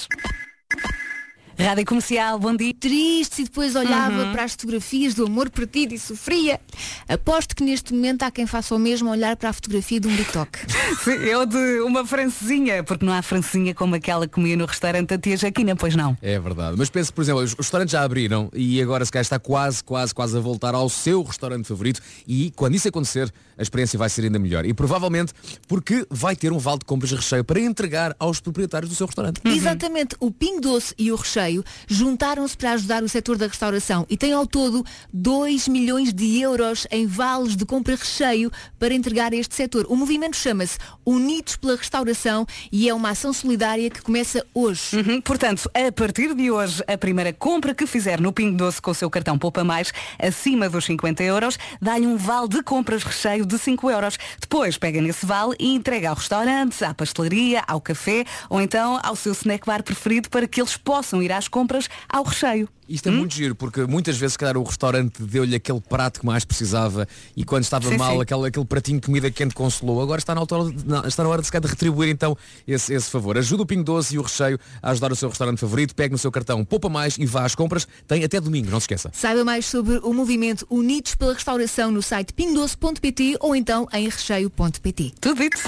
Rádio Comercial, bom dia. Triste, e depois olhava uhum. para as fotografias do amor perdido e sofria. Aposto que neste momento há quem faça o mesmo, olhar para a fotografia de um TikTok. Sim, eu de uma francesinha, porque não há francesinha como aquela que comia no restaurante da tia Jaquina, pois não? É verdade, mas penso, por exemplo, os restaurantes já abriram e agora se calhar está quase, quase, quase a voltar ao seu restaurante favorito e quando isso acontecer, a experiência vai ser ainda melhor. E provavelmente porque vai ter um vale de compras de recheio para entregar aos proprietários do seu restaurante. Uhum. Exatamente, o Pingo Doce e o Recheio juntaram-se para ajudar o setor da restauração e tem ao todo dois milhões de euros em vales de compra recheio para entregar a este setor. O movimento chama-se Unidos pela Restauração e é uma ação solidária que começa hoje. Uhum. Portanto, a partir de hoje, a primeira compra que fizer no Pingo Doce com o seu cartão Poupa Mais, acima dos cinquenta euros, dá-lhe um vale de compras recheio de cinco euros. Depois pega nesse vale e entrega ao restaurante, à pastelaria, ao café ou então ao seu snack bar preferido para que eles possam ir às compras ao recheio. Isto é hum? muito giro, porque muitas vezes, se calhar, o restaurante deu-lhe aquele prato que mais precisava e quando estava sim, mal, sim. Aquele, aquele pratinho de comida quente consolou. Agora está na, autor... na, está na hora de, de retribuir, então, esse, esse favor. Ajuda o Pingo Doce e o Recheio a ajudar o seu restaurante favorito. Pegue no seu cartão Poupa Mais e vá às compras. Tem até domingo, não se esqueça. Saiba mais sobre o movimento Unidos pela Restauração no site pingo doce ponto pt ou então em recheio ponto pt. Tudo dito.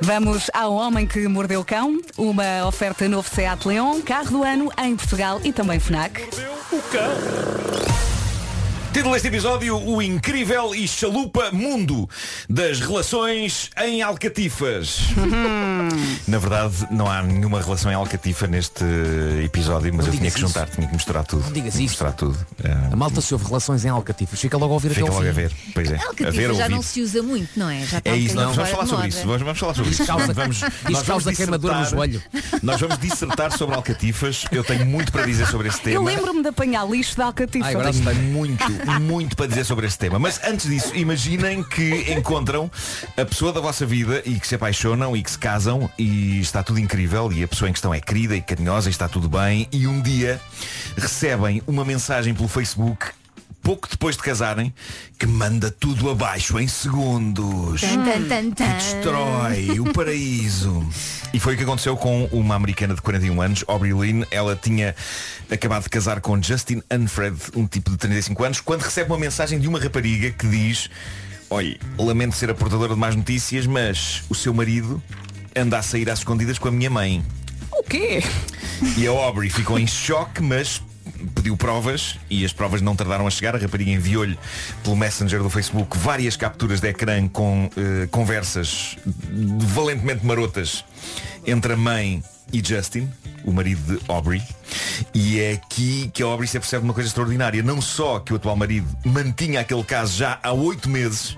Vamos ao Homem que Mordeu o Cão, uma oferta novo Seat Leon, carro do ano em Portugal e também FNAC. Mordeu o Cão. Título deste episódio, o incrível e chalupa mundo das relações em alcatifas. Na verdade, não há nenhuma relação em alcatifa neste episódio, mas não eu tinha que juntar, isso. tinha que misturar tudo. Não digas isso. Misturar tudo. A malta se ouve relações em alcatifas. Fica logo a ouvir. Fica até ao logo fim. A ver. Pois é. Alcatifa a ver, já não se usa muito, não é? Já está é isso, não, vamos falar sobre isso. Vamos, vamos falar sobre isso. Causa, vamos, isso causa queimadura no joelho. Nós vamos dissertar sobre alcatifas. Eu tenho muito para dizer sobre esse tema. Eu lembro-me de apanhar lixo de alcatifa. Ai, agora tenho muito. Muito para dizer sobre esse tema. Mas antes disso, imaginem que encontram a pessoa da vossa vida e que se apaixonam e que se casam e está tudo incrível e a pessoa em questão é querida e carinhosa e está tudo bem e um dia recebem uma mensagem pelo Facebook pouco depois de casarem que manda tudo abaixo em segundos. Que destrói o paraíso. E foi o que aconteceu com uma americana de quarenta e um anos, Aubrey Lynn. Ela tinha acabado de casar com Justin Unfred, um tipo de trinta e cinco anos, quando recebe uma mensagem de uma rapariga que diz: olhe, lamento ser a portadora de más notícias, mas o seu marido anda a sair às escondidas com a minha mãe. O quê? E a Aubrey ficou em choque, mas pediu provas e as provas não tardaram a chegar. A rapariga enviou-lhe pelo Messenger do Facebook várias capturas de ecrã com eh, conversas valentemente marotas entre a mãe e Justin, o marido de Aubrey. E é aqui que a Aubrey se percebe uma coisa extraordinária. Não só que o atual marido mantinha aquele caso já há oito meses,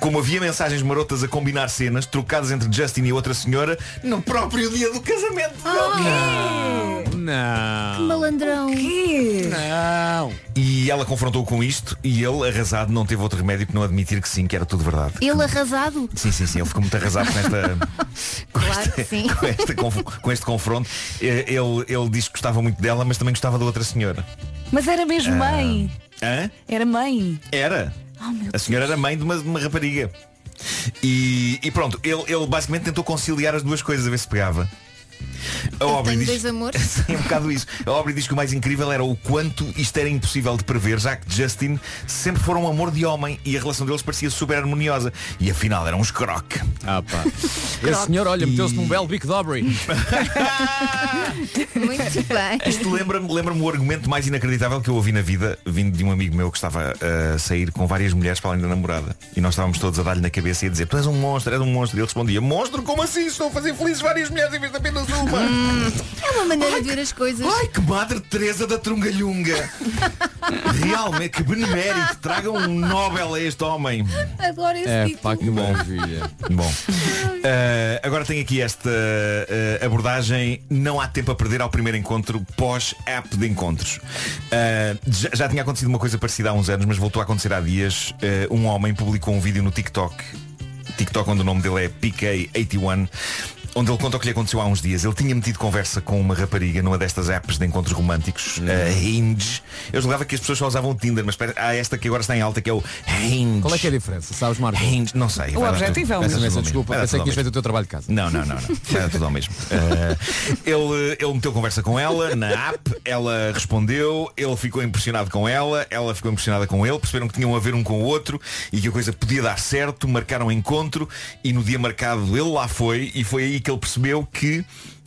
como havia mensagens marotas a combinar cenas trocadas entre Justin e outra senhora no próprio dia do casamento. Oh, não. não Que malandrão. Não. E ela confrontou-o com isto e ele, arrasado, não teve outro remédio que não admitir que sim, que era tudo verdade. Ele que... arrasado? Sim, sim, sim, ele ficou muito arrasado com esta com, claro este, sim. com, este, com, com este confronto. Ele, ele disse que gostava muito dela, mas também gostava da outra senhora. Mas era mesmo ah. mãe? Hã? Era mãe? Era? Oh, a senhora Deus. Era mãe de uma, de uma rapariga. E, e pronto, ele, ele basicamente tentou conciliar as duas coisas a ver se pegava. A Aubrey diz... dois amores. Sim, é um bocado isso. A Aubrey diz que o mais incrível era o quanto isto era impossível de prever, já que Justin sempre foi um amor de homem e a relação deles parecia super harmoniosa. E afinal era um escroque. Ah pá. Esse senhor, olha, e... meteu-se num belo bico de Aubrey. Muito bem. Isto lembra-me, lembra-me o argumento mais inacreditável que eu ouvi na vida, vindo de um amigo meu que estava a sair com várias mulheres para além da namorada. E nós estávamos todos a dar-lhe na cabeça e a dizer: tu és um monstro, és um monstro. E ele respondia: monstro? Como assim? Estou a fazer felizes várias mulheres em vez de apenas uma. Hum, é uma maneira ai, de ver as coisas. Ai, que Madre Teresa da Trungalhunga. Realmente, que benemérito. Traga um Nobel a este homem. Adoro esse é, título. Pá, que bom. Bom, uh, agora tem aqui esta uh, abordagem. Não há tempo a perder ao primeiro encontro pós-app de encontros. uh, já, já tinha acontecido uma coisa parecida há uns anos, mas voltou a acontecer há dias. uh, Um homem publicou um vídeo no TikTok TikTok onde o nome dele é P K oitenta e um, onde ele conta o que lhe aconteceu há uns dias. Ele tinha metido conversa com uma rapariga numa destas apps de encontros românticos, hum. a Hinge. Eu julgava que as pessoas só usavam o Tinder, mas há esta que agora está em alta, que é o Hinge. Qual é que é a diferença? Sabes, Marco? Hinge, não sei. O objetivo é o mesmo. Desculpa, pensei que ias feito o teu trabalho de casa. Não, não, não, não. Era tudo ao mesmo. uh, ele, ele meteu conversa com ela na app, ela respondeu, ele ficou impressionado com ela, ela ficou impressionada com ele, perceberam que tinham a ver um com o outro e que a coisa podia dar certo, marcaram um encontro e no dia marcado ele lá foi e foi aí que ele percebeu que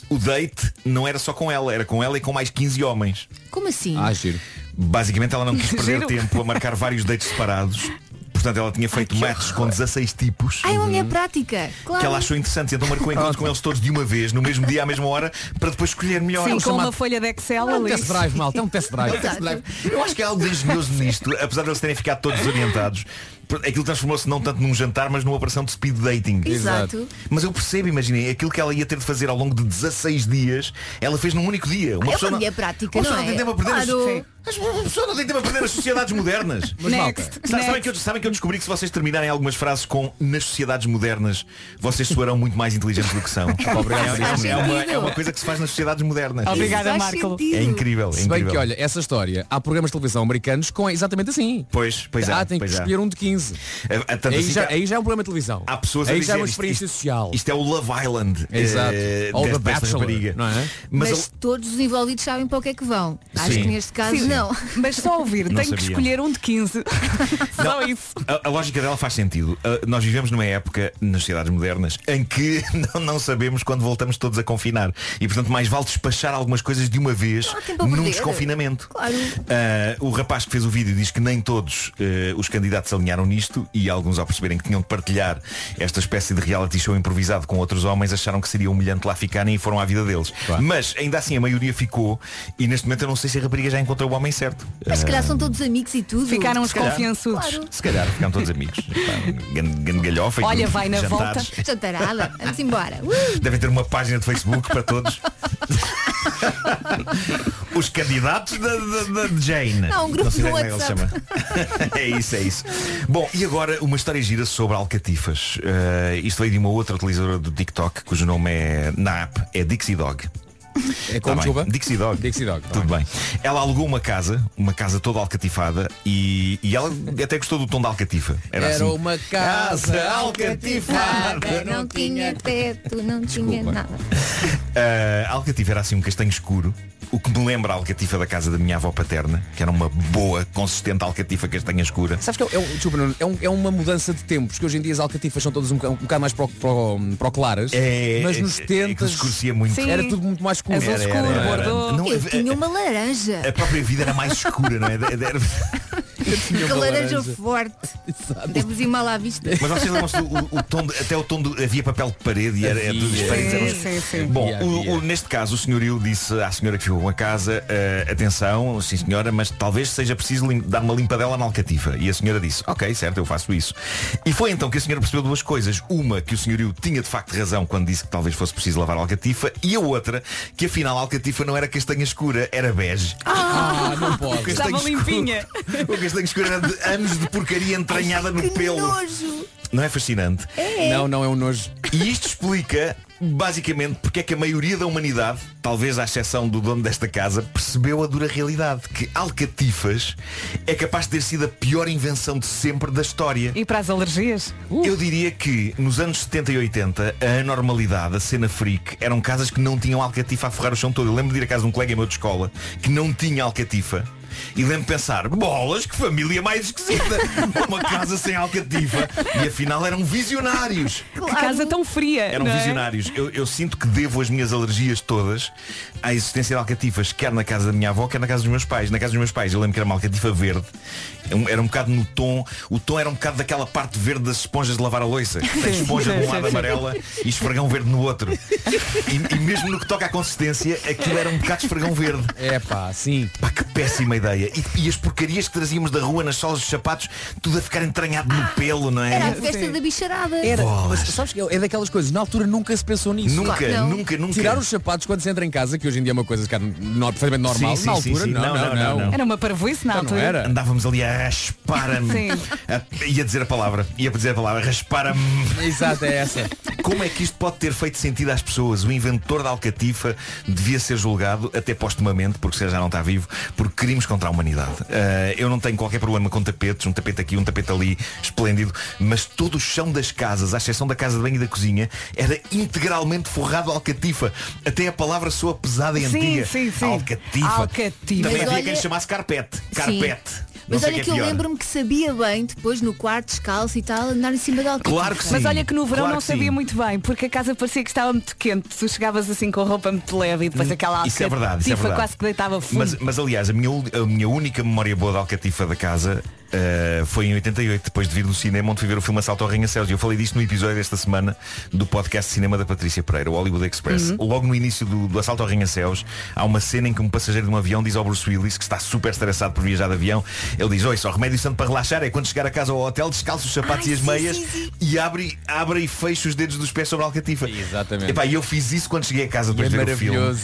o date não era só com ela, era com ela e com mais quinze homens. Como assim? Ah, giro. Basicamente ela não quis perder giro. tempo a marcar vários dates separados. Portanto, ela tinha feito matches com dezasseis tipos. Ah, é uma minha prática, claro. Que ela achou interessante, então marcou encontros com eles todos de uma vez, no mesmo dia, à mesma hora, para depois escolher melhor. Sim, com uma folha de Excel. É um test drive, malta, é um test drive. Eu acho que há algo de engenhoso nisto, apesar de eles terem ficado todos desorientados. Aquilo transformou-se não tanto num jantar, mas numa operação de speed dating. Exato. Mas eu percebo, imaginei, aquilo que ela ia ter de fazer ao longo de dezasseis dias, ela fez num único dia. Uma é pessoa, uma não... prática, uma não, pessoa é? não tem tempo a perder claro. as... Uma pessoa não tem tempo a perder as sociedades modernas. Mas Next. Next. Sabem, que eu, sabem que eu descobri que se vocês terminarem algumas frases com nas sociedades modernas, vocês soarão muito mais inteligentes do que são. é, é, uma, é uma coisa que se faz nas sociedades modernas. Obrigada, Marco. É incrível, é incrível. Se bem que, olha, essa história, há programas de televisão americanos com exatamente assim. Pois, pois é. Ah, tem que escolher um de quinze. A, a, aí, assim, já, aí já é um programa de televisão. Há pessoas aí a dizer, já é uma experiência isto, social. Isto é o Love Island. Exato. É, ou The Bachelor, não é? Mas, mas eu... todos os envolvidos sabem para o que é que vão. Acho sim. que neste caso sim, não. Mas só ouvir, não tenho sabia. que escolher um de quinze. Não, só isso. A, a lógica dela faz sentido. Uh, nós vivemos numa época, nas sociedades modernas, em que não, não sabemos quando voltamos todos a confinar. E portanto mais vale despachar algumas coisas de uma vez num desconfinamento. Claro. Uh, o rapaz que fez o vídeo diz que nem todos uh, os candidatos alinharam nisto e alguns, ao perceberem que tinham de partilhar esta espécie de reality show improvisado com outros homens, acharam que seria humilhante lá ficarem e foram à vida deles. Claro. Mas ainda assim a maioria ficou e neste momento eu não sei se a rapariga já encontrou o homem certo. Mas se calhar são todos amigos e tudo. Ficaram os confiançudos. Claro. Se calhar ficaram todos amigos. Gangalhofa. Olha, vai na jantares. volta. Jantarada. Vamos embora. Uh! Devem ter uma página de Facebook para todos. Os candidatos da, da, da Jane. Não, um grupo de WhatsApp. É isso, é isso. Bom, e agora uma história gira sobre alcatifas. Uh, isto veio de uma outra utilizadora do TikTok, cujo nome é, na app, é Dixie Dog. É como tá Dixie Dog. Dixie Dog. Tudo bem. Ela alugou uma casa, uma casa toda alcatifada e, e ela até gostou do tom da alcatifa. Era, Era assim. uma casa alcatifada. Não tinha teto, não Desculpa. tinha nada. Uh, a alcatifa era assim um castanho escuro, o que me lembra a alcatifa da casa da minha avó paterna, que era uma boa, consistente alcatifa castanha escura. Sabes que é, é, desculpa, é, um, é uma mudança de tempos, que hoje em dia as alcatifas são todas um, um bocado mais pro, pro, pro claras, é, mas nos é, tentas é que escurecia muito. Sim. Era tudo muito mais escuro. Azul escuro, era, era, era. Bordeaux. Não, eu tinha uma laranja. A própria vida era mais escura, não é? Era... Uma laranja forte. Temos ir mal à vista. Mas vocês lembram-se o, o tom de, até o tom de, havia papel de parede e era, era dos diferentes. Eram... Sim, sim. Bom, yeah, o, yeah. O, neste caso o senhorio disse à senhora que ficou com a casa, uh, atenção, sim senhora, mas talvez seja preciso lim- dar uma limpadela na alcatifa. E a senhora disse, ok, certo, eu faço isso. E foi então que a senhora percebeu duas coisas. Uma, que o senhorio tinha de facto razão quando disse que talvez fosse preciso lavar a alcatifa. E a outra, que afinal a alcatifa não era castanha escura, era bege. Ah, ah não pode. Estava limpinha. Tenho escura de anos de porcaria entranhada no pelo. Nojo. Não é fascinante? É. Não, não é um nojo. E isto explica, basicamente, porque é que a maioria da humanidade, talvez à exceção do dono desta casa, percebeu a dura realidade, que alcatifas é capaz de ter sido a pior invenção de sempre da história. E para as alergias? Uh. Eu diria que nos anos setenta e oitenta, a anormalidade, a cena freak, eram casas que não tinham alcatifa a forrar o chão todo. Eu lembro de ir a casa de um colega meu de escola que não tinha alcatifa. E lembro de pensar, bolas, que família mais esquisita. Uma casa sem alcatifa. E afinal eram visionários. Claro. Que casa tão fria. Eram não visionários. É? Eu, eu sinto que devo as minhas alergias todas à existência de alcatifas, quer na casa da minha avó, quer na casa dos meus pais. Na casa dos meus pais eu lembro que era uma alcatifa verde. Era um bocado no tom. O tom era um bocado daquela parte verde das esponjas de lavar a louça. Tem esponja de um lado amarela e esfregão verde no outro. E, e mesmo no que toca à consistência, aquilo era um bocado de esfregão verde. É pá, sim. Pá, que péssima ideia. E, e as porcarias que trazíamos da rua nas solas dos sapatos, tudo a ficar entranhado no pelo, não é? Era a festa da bicharada. Era, mas sabes que é daquelas coisas, na altura nunca se pensou nisso. Nunca, claro, nunca, nunca. Tirar os sapatos quando se entra em casa, que hoje em dia é uma coisa que era perfeitamente normal. Sim, na sim, altura sim, sim. Não, não, não, não, não, não. Era uma parvoíce na então altura. Não era. Andávamos ali a raspar-me. a, ia dizer a palavra, ia dizer a palavra, raspar-me. Exato, é essa. Como é que isto pode ter feito sentido às pessoas? O inventor da alcatifa devia ser julgado, até postumamente, porque se já não está vivo, porque queríamos contra a humanidade. Uh, eu não tenho qualquer problema com tapetes, um tapete aqui, um tapete ali, esplêndido, mas todo o chão das casas, à exceção da casa de banho e da cozinha, era integralmente forrado a alcatifa. Até a palavra soa pesada e sim, antiga. Sim, sim. Alcatifa. Alcatifa. Também mas havia olha... quem chamasse carpete. Carpete. Sim. Não mas olha que, é que eu lembro-me que sabia bem depois no quarto descalço e tal, andar em cima da alcatifa. Claro que sim. Mas olha que no verão claro não sabia sim. muito bem, porque a casa parecia que estava muito quente. Tu chegavas assim com roupa muito leve e depois aquela alcatifa isso é verdade, isso é verdade. Quase que deitava fundo. Mas, mas aliás, a minha, a minha única memória boa da alcatifa da casa uh, foi em oitenta e oito, depois de vir do cinema, onde fui ver o filme Assalto ao Rainha Céus. E eu falei disto no episódio desta semana do podcast de cinema da Patrícia Pereira, o Hollywood Express. Uhum. Logo no início do, do Assalto ao Rainha Céus, há uma cena em que um passageiro de um avião diz ao Bruce Willis, que está super estressado por viajar de avião, ele diz, oi, só remédio santo para relaxar é quando chegar a casa ou ao hotel, descalço os sapatos ai, e as sim, meias sim, sim. E abre, abre e fecha os dedos dos pés sobre a alcatifa. Exatamente. E pá, eu fiz isso quando cheguei a casa depois de ver o filme.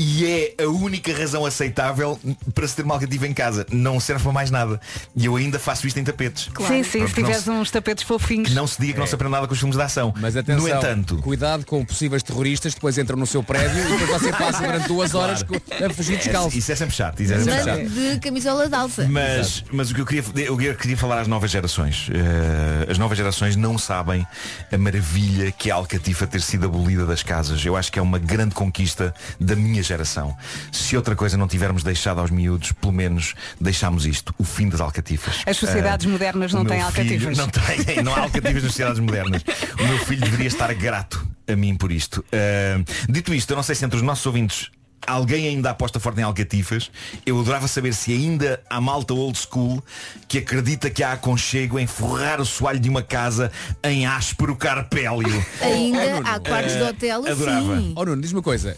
E é a única razão aceitável para se ter uma alcatifa em casa. Não serve para mais nada. E eu ainda faço isto em tapetes. Claro. Sim, sim, pronto, se tiveres uns tapetes fofinhos. Que não se diga que é. Não se aprende nada com os filmes de ação. Mas atenção, no entanto, cuidado com possíveis terroristas, depois entram no seu prédio e depois você passa durante duas horas claro. A fugir descalço. Isso é sempre chato. Isso é sempre chato. De camisola de alça. Mas, mas o que eu queria, eu queria falar às novas gerações. Uh, as novas gerações não sabem a maravilha que é a alcatifa ter sido abolida das casas. Eu acho que é uma grande conquista da minha geração. Se outra coisa não tivermos deixado aos miúdos, pelo menos deixámos isto, o fim das alcatifas. As sociedades uh, modernas não têm alcatifas. Não têm, não há alcatifas nas sociedades modernas. O meu filho deveria estar grato a mim por isto. Uh, dito isto, eu não sei se entre os nossos ouvintes alguém ainda aposta forte em alcatifas. Eu adorava saber se ainda há malta old school que acredita que há aconchego em forrar o soalho de uma casa em áspero carpélio. Ainda oh, Nuno, há quartos uh, de hotel assim. Oh Nuno, diz uma coisa,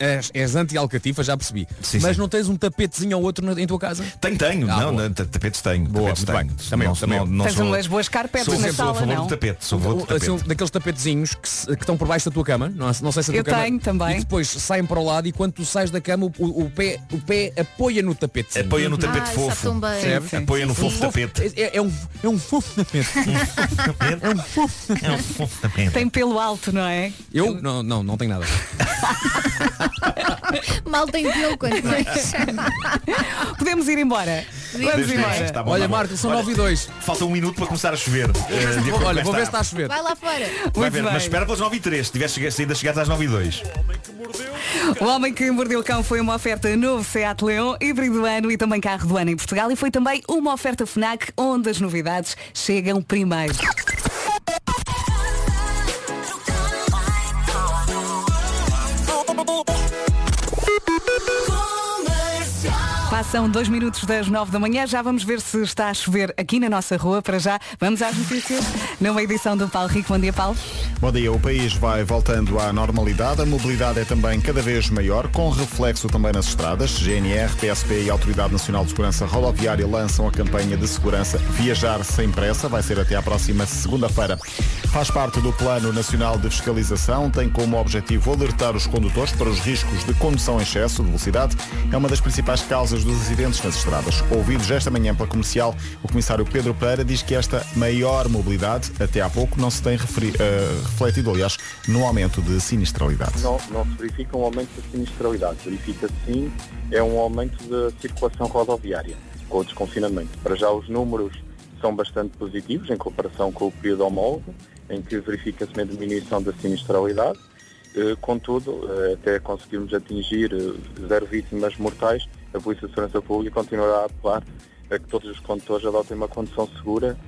és, és anti-alcatifa, já percebi. Sim, mas sim. Não tens um tapetezinho ou outro na, em tua casa? Tenho, tenho, ah, não, não, tapetes tenho. Boa, tapetes tenho. Também, não, também. Não, não tens sou, umas boas carpetas na sala, não? Tapete, sou o, tapete. Assim, daqueles tapetezinhos que, que estão por baixo da tua cama, não, não sei se a tua eu cama. Eu tenho também. E depois saem para o lado e quando tu sais da cama, o, o, pé, o pé apoia no tapete. Apoia no tapete ah, fofo. Sim, sim. Apoia no sim, fofo, fofo tapete. É, é, um, é um fofo tapete. É um fofo tapete. É um fofo tapete. Tem pelo alto, não é? Eu? Eu... Não, não, não tenho nada. Mal tem pelo quando deixa. Podemos ir embora. Podemos Podemos ir embora. Bom, olha, Marco, são nove e dois. Falta um minuto para começar a chover. Uh, olha, vou ver se está a chover. Vai lá fora. Vai ver, mas espera pelas nove e três. Se tivesse ainda chegado às nove e dois. O Homem que Mordeu o Cão foi uma oferta novo Seat Leon, híbrido do ano e também carro do ano em Portugal. E foi também uma oferta FNAC, onde as novidades chegam primeiro. São dois minutos das nove da manhã. Já vamos ver se está a chover aqui na nossa rua. Para já, vamos às notícias numa edição do Paulo Rico. Bom dia, Paulo. Bom dia. O país vai voltando à normalidade. A mobilidade é também cada vez maior, com reflexo também nas estradas. G N R, P S P e Autoridade Nacional de Segurança Rodoviária lançam a campanha de segurança Viajar Sem Pressa. Vai ser até à próxima segunda-feira. Faz parte do Plano Nacional de Fiscalização. Tem como objetivo alertar os condutores para os riscos de condução em excesso de velocidade. É uma das principais causas dos acidentes nas estradas. Ouvidos esta manhã pela Comercial, o comissário Pedro Pereira diz que esta maior mobilidade, até há pouco, não se tem referi- uh, refletido, aliás, no aumento de sinistralidade. Não, não se verifica um aumento de sinistralidade. Verifica-se, sim, é um aumento da circulação rodoviária com o desconfinamento. Para já, os números são bastante positivos em comparação com o período homólogo, em que verifica-se uma diminuição da sinistralidade. Contudo, até conseguirmos atingir zero vítimas mortais, a Polícia de Segurança Pública continuará a apelar a que todos os condutores adotem uma condução segura,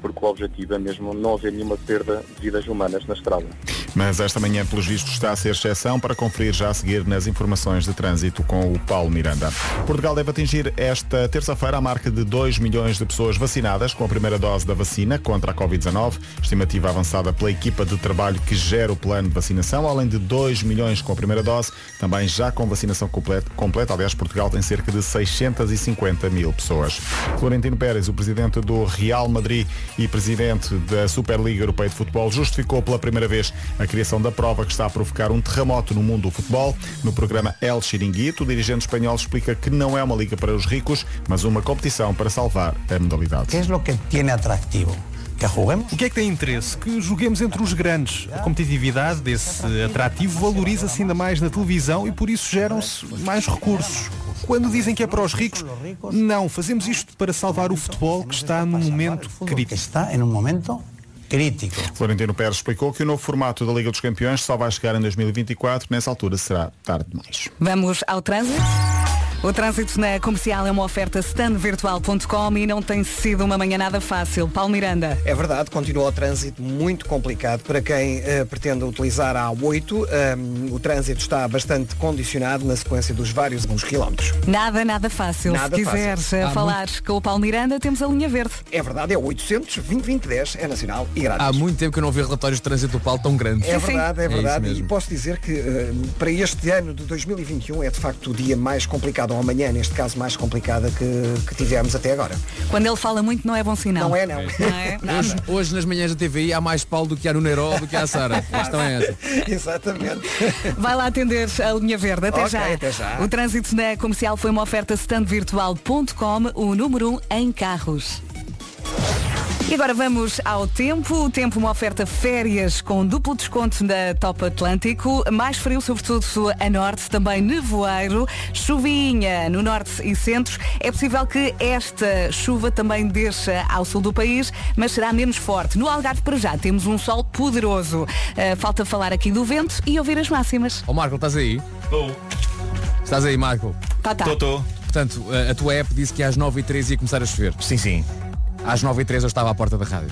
porque o objetivo é mesmo não haver nenhuma perda de vidas humanas na estrada. Mas esta manhã, pelos vistos, está a ser exceção, para conferir já a seguir nas informações de trânsito com o Paulo Miranda. Portugal deve atingir esta terça-feira a marca de dois milhões de pessoas vacinadas com a primeira dose da vacina contra a covid dezanove, estimativa avançada pela equipa de trabalho que gera o plano de vacinação, além de dois milhões com a primeira dose, também já com vacinação completa, completa. Aliás, Portugal tem cerca de seiscentos e cinquenta mil pessoas. Florentino Pérez, o presidente do Real Madrid e presidente da Superliga Europeia de Futebol, justificou pela primeira vez a criação da prova que está a provocar um terremoto no mundo do futebol. No programa El Chiringuito, o dirigente espanhol explica que não é uma liga para os ricos, mas uma competição para salvar a modalidade. Que é o que tem atrativo? Que joguemos? O que é que tem interesse? Que joguemos entre os grandes. A competitividade desse atrativo valoriza-se ainda mais na televisão e por isso geram-se mais recursos. Quando dizem que é para os ricos, não, fazemos isto para salvar o futebol que está num momento crítico. Crítico. Florentino Pérez explicou que o novo formato da Liga dos Campeões só vai chegar em dois mil e vinte e quatro, nessa altura será tarde demais. Vamos ao trânsito. O trânsito na Comercial é uma oferta stand virtual ponto com e não tem sido uma manhã nada fácil. Paulo Miranda. É verdade, continua o trânsito muito complicado. Para quem uh, pretende utilizar a A oito, um, o trânsito está bastante condicionado na sequência dos vários uns quilómetros. Nada, nada fácil. Nada Se quiseres fácil. falar muito... com o Paulo Miranda, temos a linha verde. É verdade, é o oitocentos, vinte, vinte, dez, é nacional e grátis. Há muito tempo que eu não vi relatórios de trânsito do Paulo tão grandes. É sim, verdade, sim. é verdade. É e posso dizer que uh, para este ano de dois mil e vinte e um é de facto o dia mais complicado, ou amanhã, neste caso, mais complicada que, que tivemos até agora. Quando ele fala muito, não é bom sinal. Não é, não. não, é, não. Hoje, hoje, nas manhãs da T V I, há mais Paulo do que há no Neiro, do que há a Sara. A questão é essa. Exatamente. Vai lá atender a linha verde. Até, okay, já. até já. O trânsito na Comercial foi uma oferta stand virtual ponto com, o número um em carros. E agora vamos ao tempo. O tempo, uma oferta férias com duplo desconto da Top Atlântico. Mais frio, sobretudo a norte, também nevoeiro, chuvinha no norte e centros. É possível que esta chuva também desça ao sul do país, mas será menos forte. No Algarve, para já, temos um sol poderoso. Uh, falta falar aqui do vento e ouvir as máximas. Ó, Marco, estás aí? Estou. Estás aí, Marco? Tá, tá. Estou. Portanto, a tua app disse que às nove e três ia começar a chover. Sim, sim. Às nove e três eu estava à porta da rádio.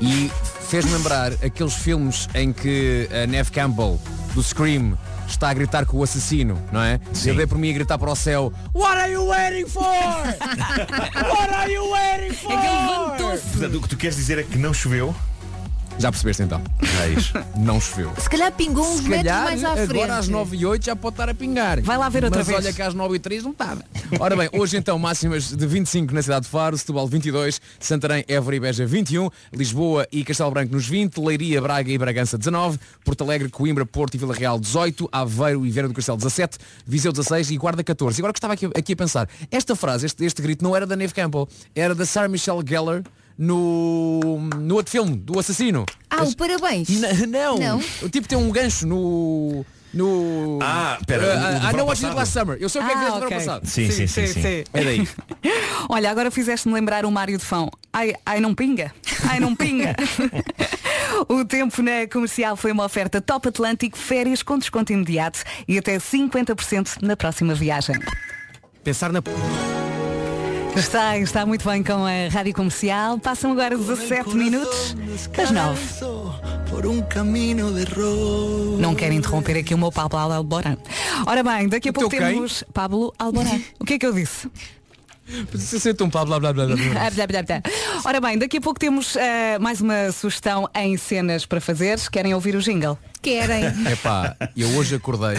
E fez-me lembrar aqueles filmes em que a Neve Campbell, do Scream, está a gritar com o assassino, não é? Sim. Eu dei por mim a gritar para o céu: What are you waiting for? What are you waiting for? É que ele levantou-se. Portanto, o que tu queres dizer é que não choveu? Já percebeste então? É isso. Não choveu. Se calhar pingou uns Se metros mais à frente. Agora às nove e oito já pode estar a pingar. Vai lá ver outra Mas vez. Mas olha que às nove e três não estava. Ora bem, hoje então máximas de vinte e cinco na cidade de Faro, Setúbal vinte e dois, Santarém, Évora e Beja vinte e um, Lisboa e Castelo Branco nos vinte, Leiria, Braga e Bragança dezanove, Porto Alegre, Coimbra, Porto e Vila Real dezoito, Aveiro e Viana do Castelo dezassete, Viseu dezasseis e Guarda catorze. E agora que estava aqui, aqui a pensar, esta frase, este, este grito não era da Neve Campbell, era da Sarah Michelle Gellar, No, no outro filme, do assassino. Ah, o Parabéns. N- não. não, o tipo tem um gancho no... no ah, espera. Ah, não, acho que last summer. Eu sei o que é que fizeste no ano passado. Sim, sim, sim. sim, sim. sim. É daí. Olha, agora fizeste-me lembrar o Mário de Fão. Ai, ai, não pinga. Ai, não pinga. O tempo na Comercial foi uma oferta Top Atlântico, férias com desconto imediato e até cinquenta por cento na próxima viagem. Pensar na... Está, está muito bem com a Rádio Comercial. Passam agora dezassete minutos às nove. Não quero interromper aqui o meu Pablo Alborán. Ora bem, daqui a pouco temos quem? Pablo Alborán. O que é que eu disse? Um blá, blá, blá, blá, blá. Ora bem, daqui a pouco temos uh, mais uma sugestão em cenas para fazer. Querem ouvir o jingle? Querem. Epá, eu hoje acordei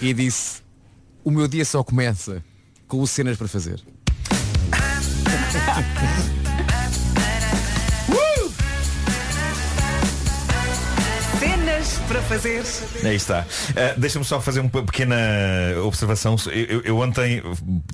e disse: o meu dia só começa com o cenas para fazer. uh! Cenas para fazer. Aí está. Uh, Deixa-me só fazer uma pequena observação. Eu, eu, eu ontem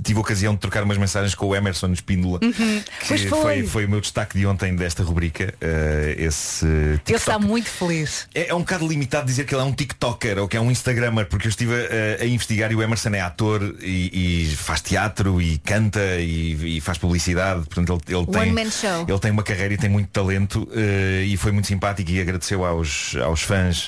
tive a ocasião de trocar umas mensagens com o Emerson Espíndola, uhum. que foi. Foi, foi o meu destaque de ontem desta rubrica. Uh, esse TikTok. Ele está muito feliz. É, é um bocado limitado dizer que ele é um TikToker ou que é um Instagrammer, porque eu estive a, a investigar e o Emerson é ator e, e faz teatro e canta e, e faz publicidade. Portanto, ele, ele, tem, ele tem uma carreira e tem muito talento, uh, e foi muito simpático e agradeceu aos, aos fãs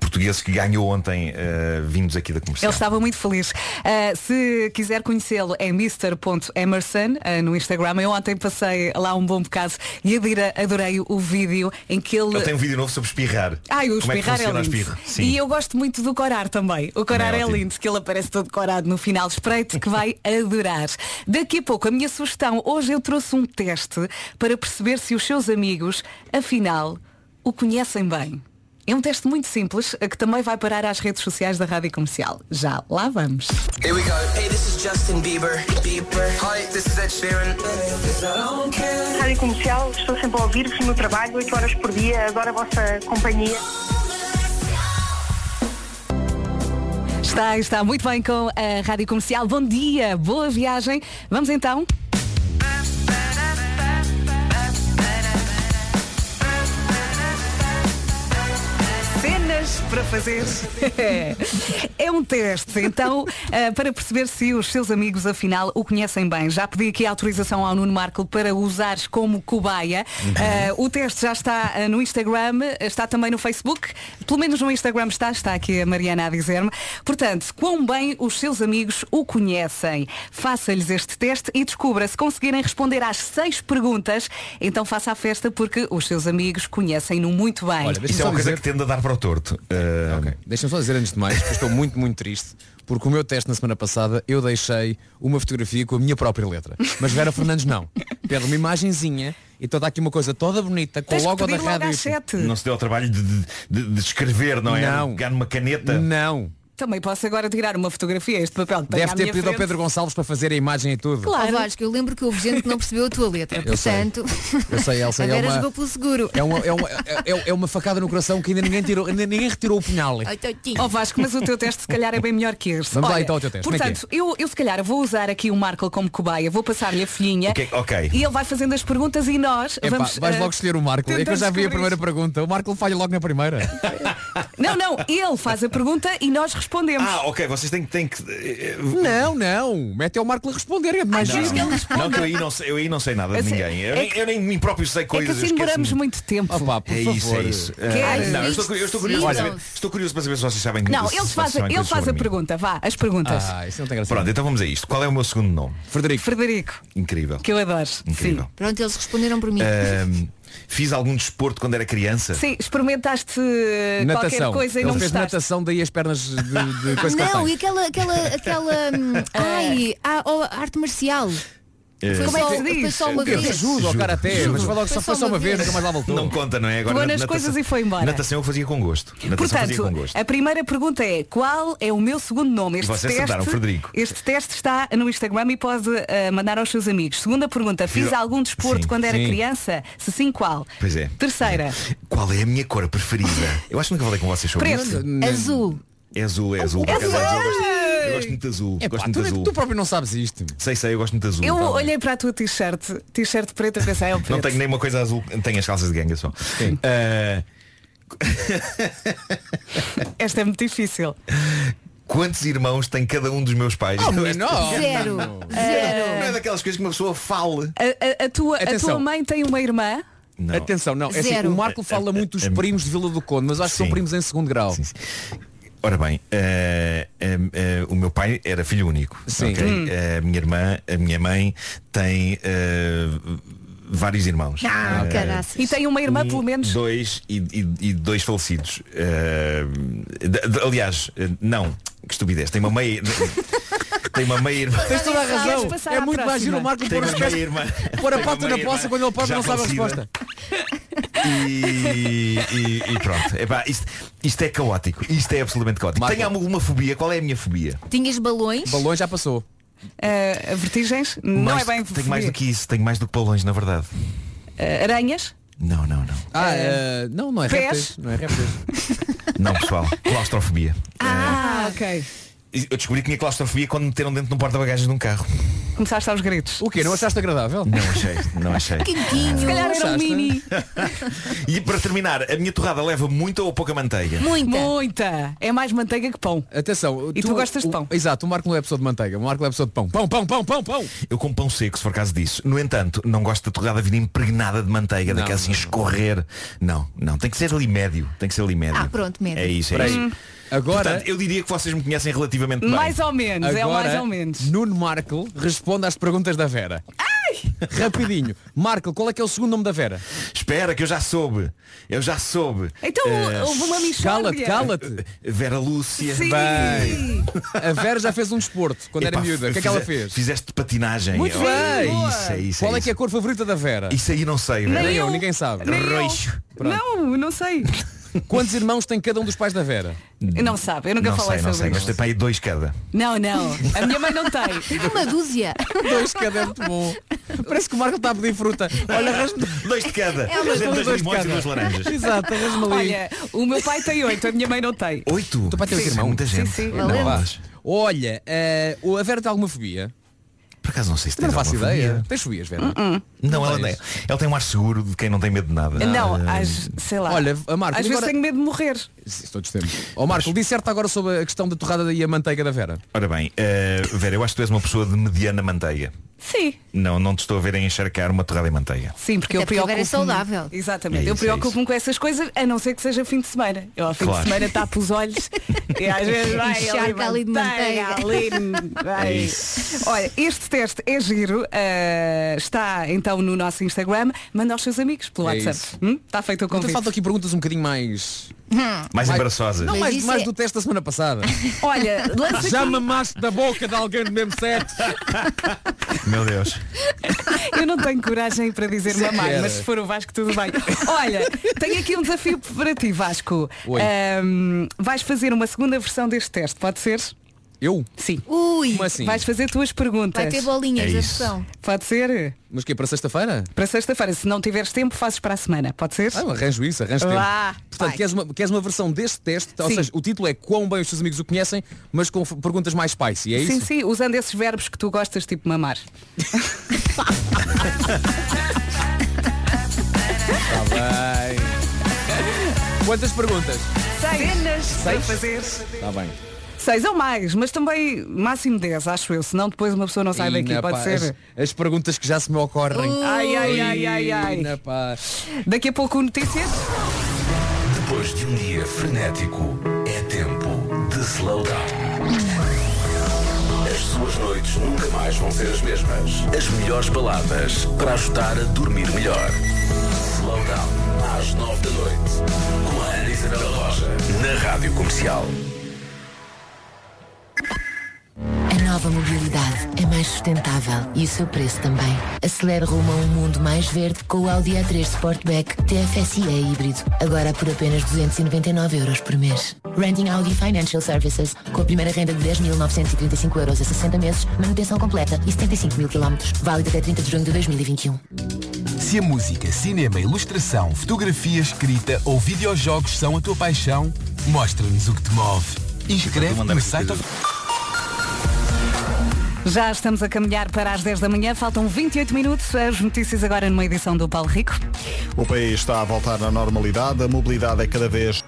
portugueses que ganhou ontem, uh, vindos aqui da Comercial. Ele estava muito feliz. Uh, se quiser conhecê-lo é mister ponto emerson uh, no Instagram. Eu ontem passei lá um bom bocado e adira, adorei o vídeo em que ele... Eu tenho um vídeo novo sobre espirrar. Ah, o espirrar é lindo. E eu gosto muito do corar também. O corar é lindo, que ele aparece todo corado no final. Espreito que vai adorar. Daqui a pouco a minha sugestão. Hoje eu trouxe um teste para perceber se os seus amigos, afinal, o conhecem bem. É um teste muito simples, que também vai parar às redes sociais da Rádio Comercial. Já lá vamos. Here we go. Hey, this is Justin Bieber. Bieber. Hi, this is Ed Sheeran. Rádio Comercial, estou sempre a ouvir-vos no trabalho, oito horas por dia. Adoro a vossa companhia. Está, está muito bem com a Rádio Comercial. Bom dia, boa viagem. Vamos então... para fazer. É um teste, então, uh, para perceber se os seus amigos afinal o conhecem bem. Já pedi aqui autorização ao Nuno Marco para usares como cobaia. Uh, o teste já está uh, no Instagram, está também no Facebook, pelo menos no Instagram está, está aqui a Mariana a dizer-me. Portanto, quão bem os seus amigos o conhecem. Faça-lhes este teste e descubra se conseguirem responder às seis perguntas, então faça a festa porque os seus amigos conhecem-no muito bem. Olha, isso é uma coisa que tende a dar para o torto. Uh... Okay. Deixa-me só dizer antes de mais que estou muito, muito triste porque o meu teste na semana passada eu deixei uma fotografia com a minha própria letra. Mas Vera Fernandes não. Pede uma imagenzinha e então dá aqui uma coisa toda bonita com o logo da rádio. Não se deu ao trabalho de, de, de escrever, não é? Não. Pegar numa caneta. Não. Também posso agora tirar uma fotografia, este papel que tem. Deve ter pedido frente ao Pedro Gonçalves para fazer a imagem e tudo. Claro, oh, Vasco, eu lembro que houve gente que não percebeu a tua letra. Portanto, eu sei, Elsa, é uma, pelo seguro. É, uma, é, uma, é, é uma facada no coração que ainda ninguém tirou, ainda ninguém retirou o punhal. Ó oh, Vasco, mas o teu teste se calhar é bem melhor que este. Vamos Olha, lá então ao teu teste. Portanto, é é? eu, eu se calhar vou usar aqui o Marco como cobaia, vou passar-lhe a folhinha, okay, okay. E ele vai fazendo as perguntas e nós é, vamos... Pá, vais uh, logo escolher o Marco, é que eu já vi a primeira isso. pergunta. O Marco falha logo na primeira. Não, não, ele faz a pergunta e nós respondemos. Ah, ok, vocês têm, têm que... Não, não, mete ao Marco a responder. É mais não, que não, que eu aí não sei, eu aí não sei nada de assim, ninguém. Eu, é que, eu nem mim próprio sei coisas. É que assim demoramos muito tempo. Oh, pá, por é, favor. Isso, é isso. Ah, não, eu estou, eu estou, curioso para saber, estou curioso para saber se vocês sabem. Não, eles fazem, ele faz a mim. pergunta, vá, as perguntas. Ah, isso não tem graça. Pronto, então vamos a isto. Qual é o meu segundo nome? Frederico. Frederico. Incrível. Que eu adoro. Incrível. Sim. Pronto, eles responderam por mim. Um... Fiz algum desporto quando era criança? Sim, experimentaste natação. Qualquer coisa e ele não fez gostaste. Natação, daí as pernas de, de coisa que Não, e aquela, aquela, aquela ai, a, a arte marcial. É. Foi, como só, é que se foi só uma vez. Eu ajudo ao karaté, mas foi, logo, foi, só, foi só uma vez, nunca mais lá voltou. Não conta, não é? Agora natação, coisas e foi embora. Natação eu fazia com gosto. Natação Portanto, fazia com gosto. A primeira pergunta é: qual é o meu segundo nome? Este Vocês teste, Frederico. Este teste está no Instagram e pode uh, mandar aos seus amigos. Segunda pergunta: fiz algum desporto sim, quando era sim. criança? Se sim, qual? Pois é. Terceira: qual é a minha cor preferida? Eu acho que nunca falei com vocês sobre isso. Preto, azul. É azul, é azul. Eu gosto muito azul. É, gosto pá, muito tu, azul. Tu próprio não sabes isto. Sei, sei, eu gosto muito azul. Eu tá olhei bem. Para a tua t-shirt, t-shirt preta, pensei, é o preto. Não tenho nem uma coisa azul, tenho as calças de ganga só. Uh... Esta é muito difícil. Quantos irmãos tem cada um dos meus pais? Oh, este... não. Zero. Zero. Uh... Não é daquelas coisas que uma pessoa fala. A, a, a, tua, a tua mãe tem uma irmã? Não. Atenção, não. É assim, o Marco fala muito dos primos de Vila do Conde, mas acho sim. que são primos em segundo grau. Sim, sim. Ora bem, uh, uh, uh, o meu pai era filho único. Sim. Okay? Hum. Uh, a minha irmã, a minha mãe tem uh, vários irmãos. Ah, uh, caraças. E tem uma irmã um, pelo menos. Dois e, e, e dois falecidos. Uh, de, de, aliás, não, que estupidez. Tem uma meia. Tem uma meia-irmã. Tens toda a razão. É muito mais giro o Marco pôr a pata na poça quando ele pode não sabe a resposta. E, e, e pronto. Epá, isto, isto é caótico. Isto é absolutamente caótico. Marco. Tenho alguma fobia. Qual é a minha fobia? Tinhas balões? Balões já passou. Uh, vertigens? Não, mas é bem fobia. Tenho mais do que isso. Tenho mais do que balões, na verdade. Uh, aranhas? Não, não, não. Ah, uh, não, não é répteis. Não é répteis. Não, pessoal. Claustrofobia. Ah, uh, ok. Eu descobri que tinha claustrofobia quando me meteram dentro de um porta-bagagens de um carro. Começaste aos gritos. O quê? Não achaste agradável? Não achei, não achei. Quentinho. Se calhar era um mini. E para terminar, a minha torrada leva muita ou pouca manteiga? Muita. Muita. É mais manteiga que pão. Atenção. E tu, tu gostas de pão. O, exato, o Marco não é pessoa de manteiga, o Marco é pessoa de pão. Pão, pão, pão, pão, pão. Eu como pão seco, se for caso disso. No entanto, não gosto da torrada vir impregnada de manteiga, daquela assim, escorrer. Não, não. Tem que ser ali médio. Tem que ser ali médio. Ah, pronto, médio. É isso, é isso. Hum. Agora, portanto, eu diria que vocês me conhecem relativamente bem. Mais ou menos, agora, é o mais ou menos. Nuno Marco responde às perguntas da Vera. Ai! Rapidinho. Marco, qual é que é o segundo nome da Vera? Espera, que eu já soube. Eu já soube. Então uh, houve uma mixórdia. Cala-te, cala-te. Vera Lúcia. Sim. Bem. A Vera já fez um desporto quando Epa, era miúda. O que é que ela fez? Fizeste patinagem. Muito oh, bem. É isso, é isso, qual é, é que é a cor favorita da Vera? Isso aí não sei. Vera. Nem eu, ninguém sabe. Roxo. Não, não sei. Quantos irmãos tem cada um dos pais da Vera? Eu não sabe, eu nunca não falei sei, sobre não sei, isso. Mas tem para aí dois cada. Não, não, a minha mãe não tem. Uma dúzia. Dois cada é muito bom. Parece que o Marco está a pedir fruta. Olha, arrasme dois de cada. É uma dois, dois limões e duas laranjas. Exato, arrasme ali. Olha, o meu pai tem oito, a minha mãe não tem. Oito? O teu pai tem oito irmãos? Muita gente. Sim, sim. Não faz. Olha, uh, a Vera tem alguma fobia? Por acaso não sei se tem. Não faço ideia. Fobia. Tens fobias, Vera? Uh-uh. Não, não, ela tem. Ela tem um ar seguro de quem não tem medo de nada. Não, ah, às, sei lá. Olha, a Marco, às agora... vezes tenho medo de morrer. Todos temos. Ó oh, Marco, mas... disserte agora sobre a questão da torrada e a manteiga da Vera. Ora bem, uh, Vera, eu acho que tu és uma pessoa de mediana manteiga. Sim. Não, não te estou a ver a encharcar uma torrada em manteiga. Sim, porque até eu preocupo-me. É saudável. Exatamente. É isso, eu preocupo-me é com essas coisas, a não ser que seja fim de semana. Eu ao fim claro. de semana tapo os olhos e às vezes vai encharca ali de manteiga. Ali... Vai. É isso. Olha, este teste é giro. Uh, está então no nosso Instagram. Manda aos seus amigos pelo é WhatsApp. Hum? Está feito o convite. Então faltam aqui perguntas um bocadinho mais... Hum. Mais embaraçosas. Não, mais, mais é... do teste da semana passada. Olha, lança já aqui... mamaste da boca de alguém do mesmo sexo. Meu Deus. Eu não tenho coragem para dizer mamar, mas se for o Vasco tudo bem. Olha, tenho aqui um desafio para ti, Vasco. um, Vais fazer uma segunda versão deste teste, pode ser? Eu? Sim. Ui. Como assim? Vais fazer tuas perguntas. Vai ter bolinhas da sessão. Pode ser? Mas que é para sexta-feira? Para sexta-feira. Se não tiveres tempo, fazes para a semana. Pode ser? Ah, arranjo isso, arranjo lá. Tempo. Portanto, queres uma, queres uma versão deste teste? Sim. Ou seja, o título é quão bem os teus amigos o conhecem, mas com perguntas mais spicy, é sim, isso? Sim, sim. Usando esses verbos que tu gostas, tipo mamar. Está bem. Quantas perguntas? Seis. Seis. Seis? Para fazer. Está bem. Seis ou mais, mas também máximo dez, acho eu, senão depois uma pessoa não sai daqui, pá, pode ser. As, as perguntas que já se me ocorrem. Uh, ai, ai, ai, ai, ai. Daqui a pouco notícias. Depois de um dia frenético, é tempo de slow down. As suas noites nunca mais vão ser as mesmas. As melhores baladas para ajudar a dormir melhor. Slow down, às nove da noite, com a Ana Isabel Roja, na Rádio Comercial. A nova mobilidade é mais sustentável e o seu preço também. Acelere rumo a um mundo mais verde com o Audi A três Sportback T F S I E híbrido, agora por apenas duzentos e noventa e nove euros por mês. Renting Audi Financial Services, com a primeira renda de dez mil novecentos e trinta e cinco euros a sessenta meses, manutenção completa e setenta e cinco mil quilómetros, válido até trinta de junho de dois mil e vinte e um. Se a música, cinema, ilustração, fotografia, escrita ou videojogos são a tua paixão, mostra-nos o que te move. Inscreve-te no site... Já estamos a caminhar para as dez da manhã, faltam vinte e oito minutos, as notícias agora numa edição do Paulo Rico. O país está a voltar à normalidade, a mobilidade é cada vez...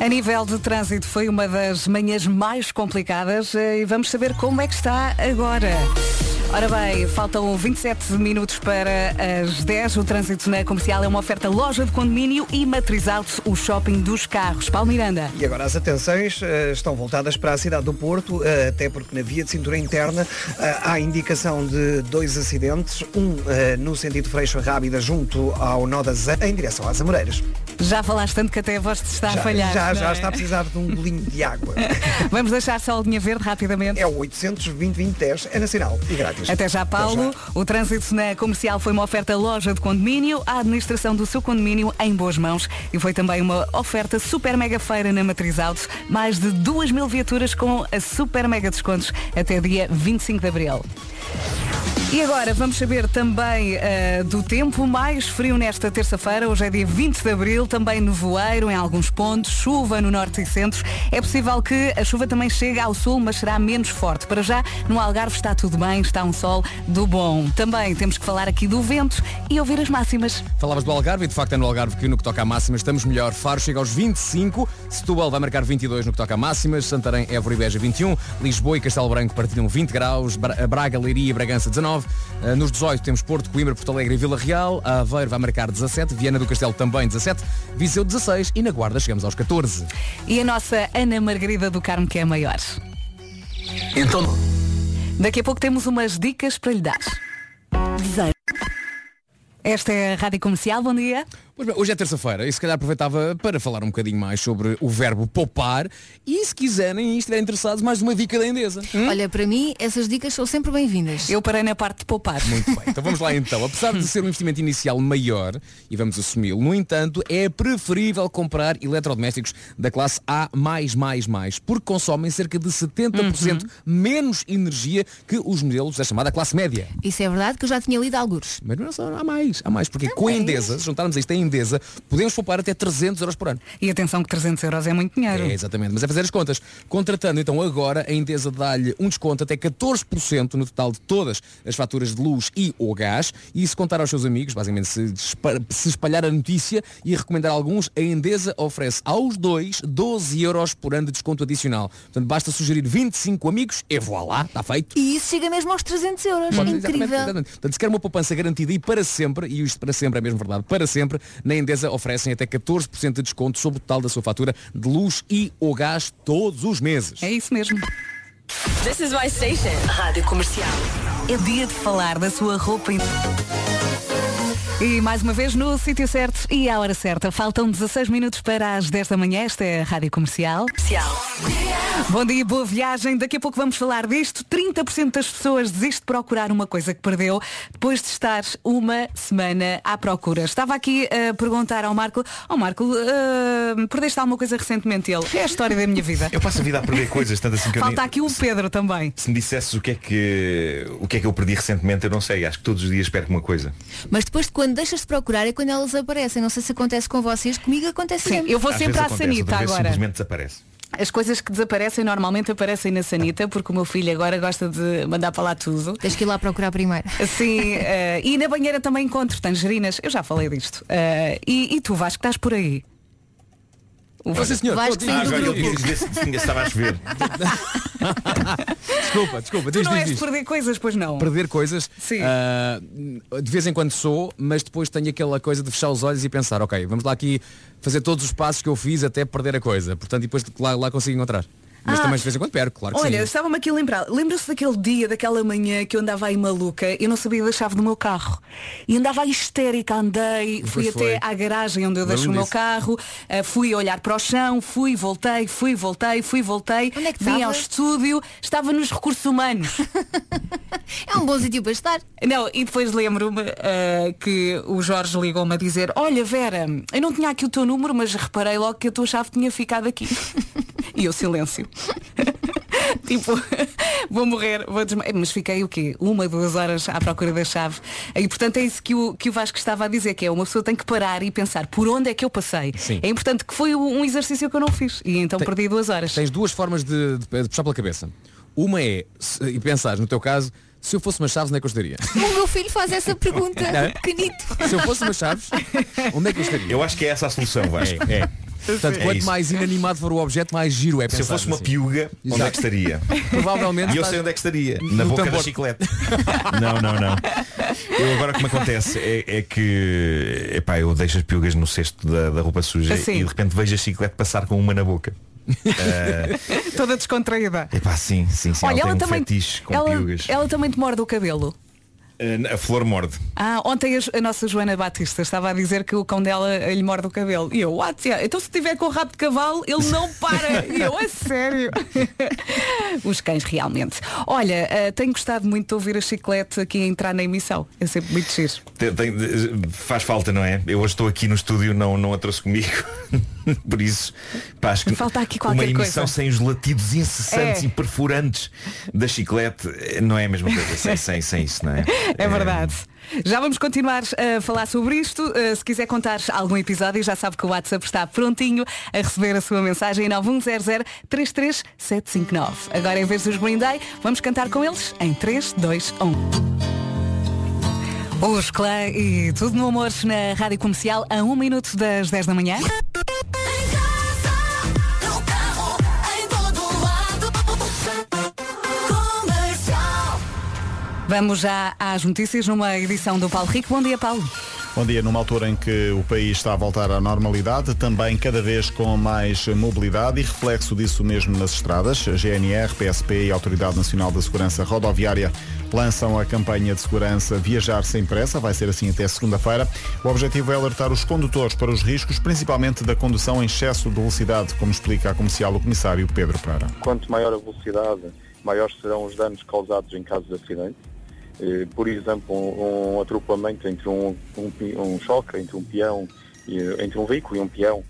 A nível de trânsito foi uma das manhãs mais complicadas e vamos saber como é que está agora. Ora bem, faltam vinte e sete minutos para as dez. O trânsito na Comercial é uma oferta Loja de Condomínio e Matriz Auto, o shopping dos carros. Paulo Miranda. E agora as atenções uh, estão voltadas para a cidade do Porto, uh, até porque na via de cintura interna uh, há indicação de dois acidentes, um uh, no sentido Freixo-Rábida junto ao nó da Zé, em direção às Amoreiras. Já falaste tanto que até a voz te está já, a falhar. Já, já é? Está a precisar de um bolinho de água. Vamos deixar só a linha verde rapidamente. É o oito zero zero, dois zero, dois zero, dez, é nacional e grátis. Até já, Paulo. Até já. O trânsito na Comercial foi uma oferta Loja de Condomínio, a administração do seu condomínio em boas mãos. E foi também uma oferta super mega feira na Matriz Auto. Mais de duas mil viaturas com a super mega descontos até dia vinte e cinco de abril. E agora vamos saber também uh, do tempo. Mais frio nesta terça-feira, hoje é dia vinte de abril, também nevoeiro em alguns pontos, chuva no norte e centro. É possível que a chuva também chegue ao sul, mas será menos forte. Para já, no Algarve está tudo bem, está um sol do bom. Também temos que falar aqui do vento e ouvir as máximas. Falavas do Algarve e de facto é no Algarve que no que toca a máximas estamos melhor. Faro chega aos vinte e cinco, Setúbal vai marcar vinte e dois no que toca a máximas, Santarém, Évora e Beja vinte e um, Lisboa e Castelo Branco partilham vinte graus, Braga, Leiria e Bragança dezanove, nos dezoito temos Porto, Coimbra, Porto Alegre e Vila Real. A Aveiro vai marcar dezassete, Viana do Castelo também dezassete, Viseu dezasseis e na Guarda chegamos aos catorze. E a nossa Ana Margarida do Carmo, que é a maior. Então, daqui a pouco temos umas dicas para lhe dar. Desejo. Esta é a Rádio Comercial, bom dia. Hoje é terça-feira e se calhar aproveitava para falar um bocadinho mais sobre o verbo poupar e, se quiserem e estiverem interessados, mais uma dica da Endesa. Hum? Olha, para mim, essas dicas são sempre bem-vindas. Eu parei na parte de poupar. Muito bem, então vamos lá então. Apesar de ser um investimento inicial maior, e vamos assumi-lo, no entanto, é preferível comprar eletrodomésticos da classe A mais mais mais, porque consomem cerca de setenta por cento uhum. menos energia que os modelos da chamada classe média. Isso é verdade, que eu já tinha lido alguns. Mas não só, há mais, há mais, porque também. Com a Endesa, se juntarmos isto em Endesa, podemos poupar até trezentos euros por ano. E atenção que trezentos euros é muito dinheiro. É, exatamente, mas é fazer as contas. Contratando então agora, a Endesa dá-lhe um desconto até catorze por cento no total de todas as faturas de luz e ou gás, e se contar aos seus amigos, basicamente se, se espalhar a notícia e recomendar a alguns, a Endesa oferece aos dois doze euros por ano de desconto adicional. Portanto, basta sugerir vinte e cinco amigos e voilá, está feito. E isso chega mesmo aos trezentos euros, hum. Incrível. Exatamente, exatamente. Portanto, se quer uma poupança garantida e para sempre, e isto para sempre é mesmo verdade, para sempre, na Endesa oferecem até catorze por cento de desconto sobre o total da sua fatura de luz e ou gás todos os meses. É isso mesmo. This is my station. Rádio Comercial. É dia de falar da sua roupa. E mais uma vez no sítio certo e à hora certa. Faltam dezasseis minutos para as dez da manhã. Esta é a Rádio Comercial. Comercial. Bom dia, boa viagem. Daqui a pouco vamos falar disto. trinta por cento das pessoas desiste de procurar uma coisa que perdeu depois de estar uma semana à procura. Estava aqui a perguntar ao Marco, ao oh, Marco, uh, perdeste alguma coisa recentemente? Ele, é a história da minha vida. Eu passo a vida a perder coisas, tanto assim que falta eu nem... aqui o Pedro se, também. Se me dissesses o que, é que, o que é que eu perdi recentemente, eu não sei. Acho que todos os dias perco uma coisa. Mas depois de quando Quando deixas de procurar é quando elas aparecem. Não sei se acontece com vocês, comigo acontece sempre. Sim, eu vou às sempre à sanita agora. Simplesmente desaparece. As coisas que desaparecem normalmente aparecem na sanita, porque o meu filho agora gosta de mandar para lá tudo. Tens que ir lá procurar primeiro. Sim, uh, e na banheira também encontro tangerinas. Eu já falei disto. Uh, e, e tu, Vasco, estás por aí? Você, senhor, Vasco, diz, ah, agora eu quis ver se estava a chover. Desculpa, desculpa. Tu diz, não diz, és diz. Perder coisas, pois não? Perder coisas? Sim. Uh, de vez em quando sou, mas depois tenho aquela coisa de fechar os olhos e pensar, ok, vamos lá aqui fazer todos os passos que eu fiz até perder a coisa. Portanto, depois lá, lá consigo encontrar. Mas ah, também de vez em quando perco, claro que olha, sim. Olha, estava-me aqui a lembrar. Lembra-se daquele dia, daquela manhã que eu andava aí maluca, eu não sabia da chave do meu carro. E andava aí histérica, andei, depois fui foi. até à garagem onde eu deixo o meu carro, fui olhar para o chão, fui, voltei, fui, voltei, fui, voltei. Onde é que vim estava? Ao estúdio, estava nos recursos humanos. É um bom sítio para estar. Não, e depois lembro-me uh, que o Jorge ligou-me a dizer, olha Vera, eu não tinha aqui o teu número, mas reparei logo que a tua chave tinha ficado aqui. E eu silêncio. Tipo, vou morrer, vou desma... Mas fiquei o quê? Uma, duas horas à procura da chave. E portanto é isso que o, que o Vasco estava a dizer, que é uma pessoa tem que parar e pensar por onde é que eu passei. Sim. É importante, que foi um exercício que eu não fiz. E então tem, perdi duas horas. Tens duas formas de, de, de puxar pela cabeça. Uma é, se, e pensares, no teu caso, se eu fosse umas chaves, onde é que eu estaria? O meu filho faz essa pergunta, pequenito. Se eu fosse umas chaves, onde é que eu estaria? Eu acho que é essa a solução, Vasco. É, é. Portanto, é quanto isso. mais inanimado for o objeto, mais giro é pensar. Se eu fosse uma assim. piuga, onde Exato. é que estaria? Provavelmente. E eu sei onde é que estaria. Na boca tambor. da chiclete. Não, não, não. Eu agora o que me acontece é, é que epá, eu deixo as piugas no cesto da, da roupa suja assim. E de repente vejo a chiclete passar com uma na boca. Uh... Toda descontraída. Epá, sim, sim, sim. Olha, ela, ela tem um também, fetiche com ela, piugas. Ela também te morde o cabelo. A flor morde. Ah, ontem a nossa Joana Batista estava a dizer que o cão dela lhe morde o cabelo. E eu, what? Yeah. Então se tiver com o rabo de cavalo, ele não para. E eu, a sério. Os cães realmente. Olha, uh, tenho gostado muito de ouvir a chiclete aqui a entrar na emissão. É sempre muito giro. Tem, tem, faz falta, não é? Eu hoje estou aqui no estúdio, não, não a trouxe comigo. Por isso, pá, acho que falta aqui qualquer uma emissão coisa. Sem os latidos incessantes é. e perfurantes da chiclete não é a mesma coisa. Sem, sem, sem isso, não é? É verdade. Já vamos continuar a falar sobre isto. Se quiser contar algum episódio, já sabe que o WhatsApp está prontinho a receber a sua mensagem em nove um zero zero três três sete cinco nove. Agora, em vez dos Green Day, vamos cantar com eles em três, dois, um. Os Clã e tudo no amor na Rádio Comercial a um minuto das dez da manhã. Vamos já às notícias numa edição do Paulo Rico. Bom dia, Paulo. Bom dia. Numa altura em que o país está a voltar à normalidade, também cada vez com mais mobilidade e reflexo disso mesmo nas estradas, a G N R, P S P e a Autoridade Nacional de Segurança Rodoviária lançam a campanha de segurança Viajar Sem Pressa, vai ser assim até segunda-feira. O objetivo é alertar os condutores para os riscos, principalmente da condução em excesso de velocidade, como explica a Comercial o comissário Pedro Pereira. Quanto maior a velocidade, maiores serão os danos causados em caso de acidente. Por exemplo, um, um atropelamento entre um, um, um choque, entre um peão, entre um veículo e um peão,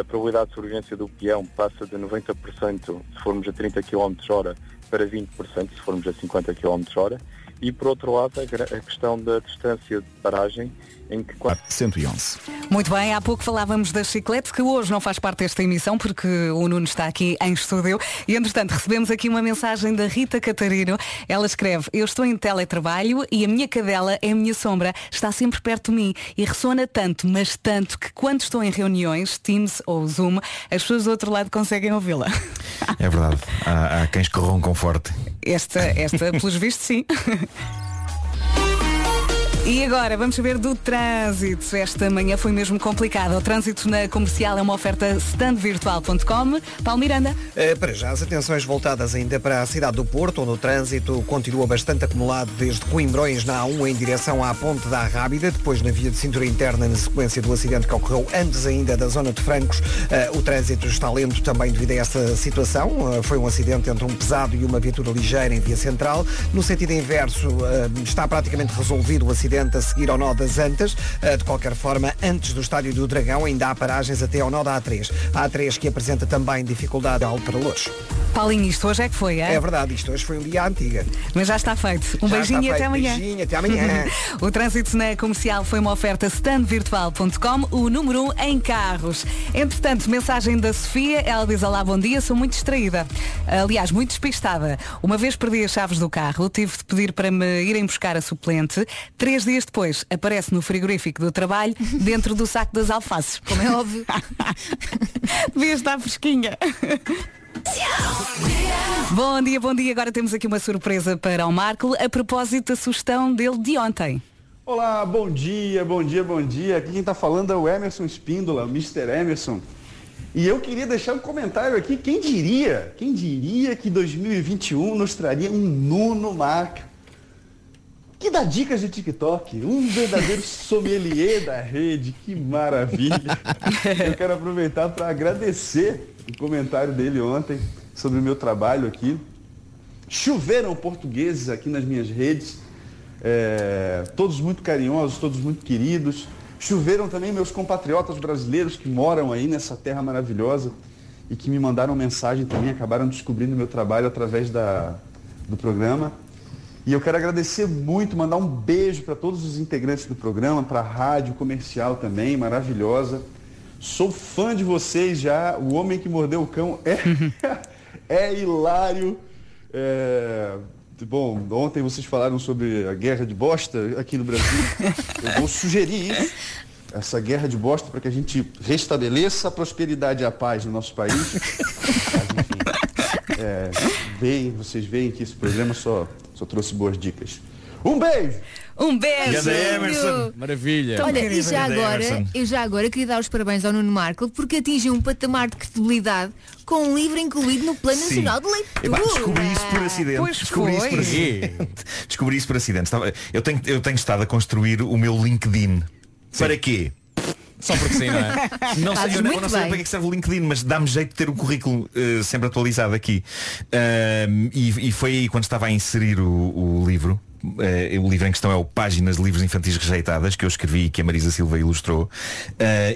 a probabilidade de sobrevivência do peão passa de noventa por cento se formos a trinta quilómetros por hora para vinte por cento se formos a cinquenta quilómetros por hora. E por outro lado, a questão da distância de paragem em que cento e onze. Muito bem, há pouco falávamos da chiclete, que hoje não faz parte desta emissão porque o Nuno está aqui em estúdio. E entretanto recebemos aqui uma mensagem da Rita Catarino. Ela escreve: eu estou em teletrabalho e a minha cadela é a minha sombra, está sempre perto de mim e ressona tanto, mas tanto, que quando estou em reuniões, Teams ou Zoom, as pessoas do outro lado conseguem ouvi-la. É verdade, há, há cães que roncam forte. Esta, esta pelos vistos, sim. E agora vamos saber do trânsito. Esta manhã foi mesmo complicado. O trânsito na Comercial é uma oferta stand virtual ponto com. Paulo Miranda. É, para já, as atenções voltadas ainda para a cidade do Porto, onde o trânsito continua bastante acumulado desde Coimbrões na A um em direção à Ponte da Rábida, depois na via de cintura interna na sequência do acidente que ocorreu antes ainda da zona de Francos. Uh, o trânsito está lento também devido a esta situação. Uh, foi um acidente entre um pesado e uma viatura ligeira em via central. No sentido inverso, uh, está praticamente resolvido o acidente a seguir ao nó das Antas. De qualquer forma, antes do Estádio do Dragão ainda há paragens até ao nó da A três. A A três que apresenta também dificuldade ao Peralões. Paulinho, isto hoje é que foi, é? É verdade, isto hoje foi um dia à antiga. Mas já está feito. Um já beijinho e até amanhã. Beijinho, até amanhã. O trânsito na Comercial foi uma oferta stand virtual ponto com, o número um em carros. Entretanto, mensagem da Sofia, ela diz: olá, bom dia, sou muito distraída. Aliás, muito despistada. Uma vez perdi as chaves do carro, tive de pedir para me irem buscar a suplente. Três dias depois, aparece no frigorífico do trabalho, dentro do saco das alfaces. Como é óbvio. Devia estar fresquinha. Bom dia, bom dia. Agora temos aqui uma surpresa para o Marco, a propósito da sugestão dele de ontem. Olá, bom dia, bom dia, bom dia. Aqui quem está falando é o Emerson Espíndola, o mister Emerson. E eu queria deixar um comentário aqui. Quem diria, quem diria que dois mil e vinte e um nos traria um Nuno Marco que dá dicas de TikTok, um verdadeiro sommelier da rede, que maravilha. Eu quero aproveitar para agradecer o comentário dele ontem sobre o meu trabalho aqui. Choveram portugueses aqui nas minhas redes, é, todos muito carinhosos, todos muito queridos. Choveram também meus compatriotas brasileiros que moram aí nessa terra maravilhosa e que me mandaram mensagem também, acabaram descobrindo o meu trabalho através da, do programa. E eu quero agradecer muito, mandar um beijo para todos os integrantes do programa, para a Rádio Comercial também, maravilhosa. Sou fã de vocês já, o Homem que Mordeu o Cão é, é hilário. É, bom, ontem vocês falaram sobre a guerra de bosta aqui no Brasil. Eu vou sugerir isso. essa guerra de bosta para que a gente restabeleça a prosperidade e a paz no nosso país. Mas, enfim, é, bem, vocês veem que esse programa só, só trouxe boas dicas. Um beijo! Um beijo, Emerson. Maravilha. Olha, e já agora, eu já agora eu queria dar os parabéns ao Nuno Marco porque atingiu um patamar de credibilidade com um livro incluído no Plano Sim. Nacional de Leitura. Epá, descobri isso por acidente. Pois descobri foi. isso por acidente. Descobri isso por acidente. Eu tenho, eu tenho estado a construir o meu LinkedIn. Sim. Para quê? Só porque sim, não é? Não sei, eu, eu não sei bem. Para que serve o LinkedIn, mas dá-me jeito de ter o currículo uh, sempre atualizado aqui. Uh, e, e foi aí quando estava a inserir o, o livro. Uh, o livro em questão é o Páginas de Livros Infantis Rejeitadas, que eu escrevi e que a Marisa Silva ilustrou, uh,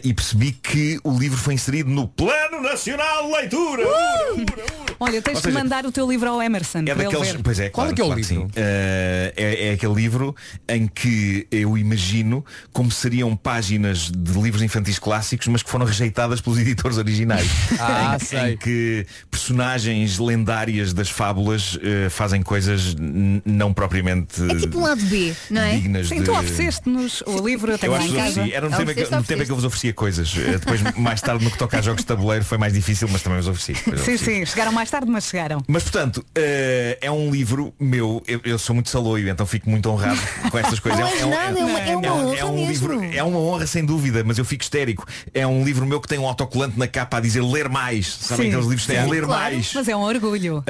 e percebi que o livro foi inserido no Plano Nacional de Leitura. uh! ura, ura, ura. Olha, tens Ou de seja, mandar o teu livro ao Emerson é para daqueles... ele ver. Pois é, claro, Qual é, que é o claro livro? Que sim. Uh, é, é aquele livro em que eu imagino como seriam páginas de livros infantis clássicos, mas que foram rejeitadas pelos editores originais. ah, em, sei. Em que personagens lendárias das fábulas uh, fazem coisas n- não propriamente É tipo um lado B, não é? Sim, de... tu ofereceste-nos o livro até mais em casa. Era no tempo, que, no tempo em que eu vos oferecia coisas. Depois, mais tarde, no que toca a jogos de tabuleiro, foi mais difícil, mas também os ofereci. Sim, ofereci. sim, chegaram mais tarde, mas chegaram. Mas, portanto, uh, é um livro meu. Eu, eu sou muito saloio, então fico muito honrado com estas coisas. Não é, um, nada, é, um, é uma honra é um, é um livro, É uma honra, sem dúvida, mas eu fico histérico. É um livro meu que tem um autocolante na capa a dizer ler mais. Sabem que os livros têm a ler claro, mais. Mas é um orgulho. Uh,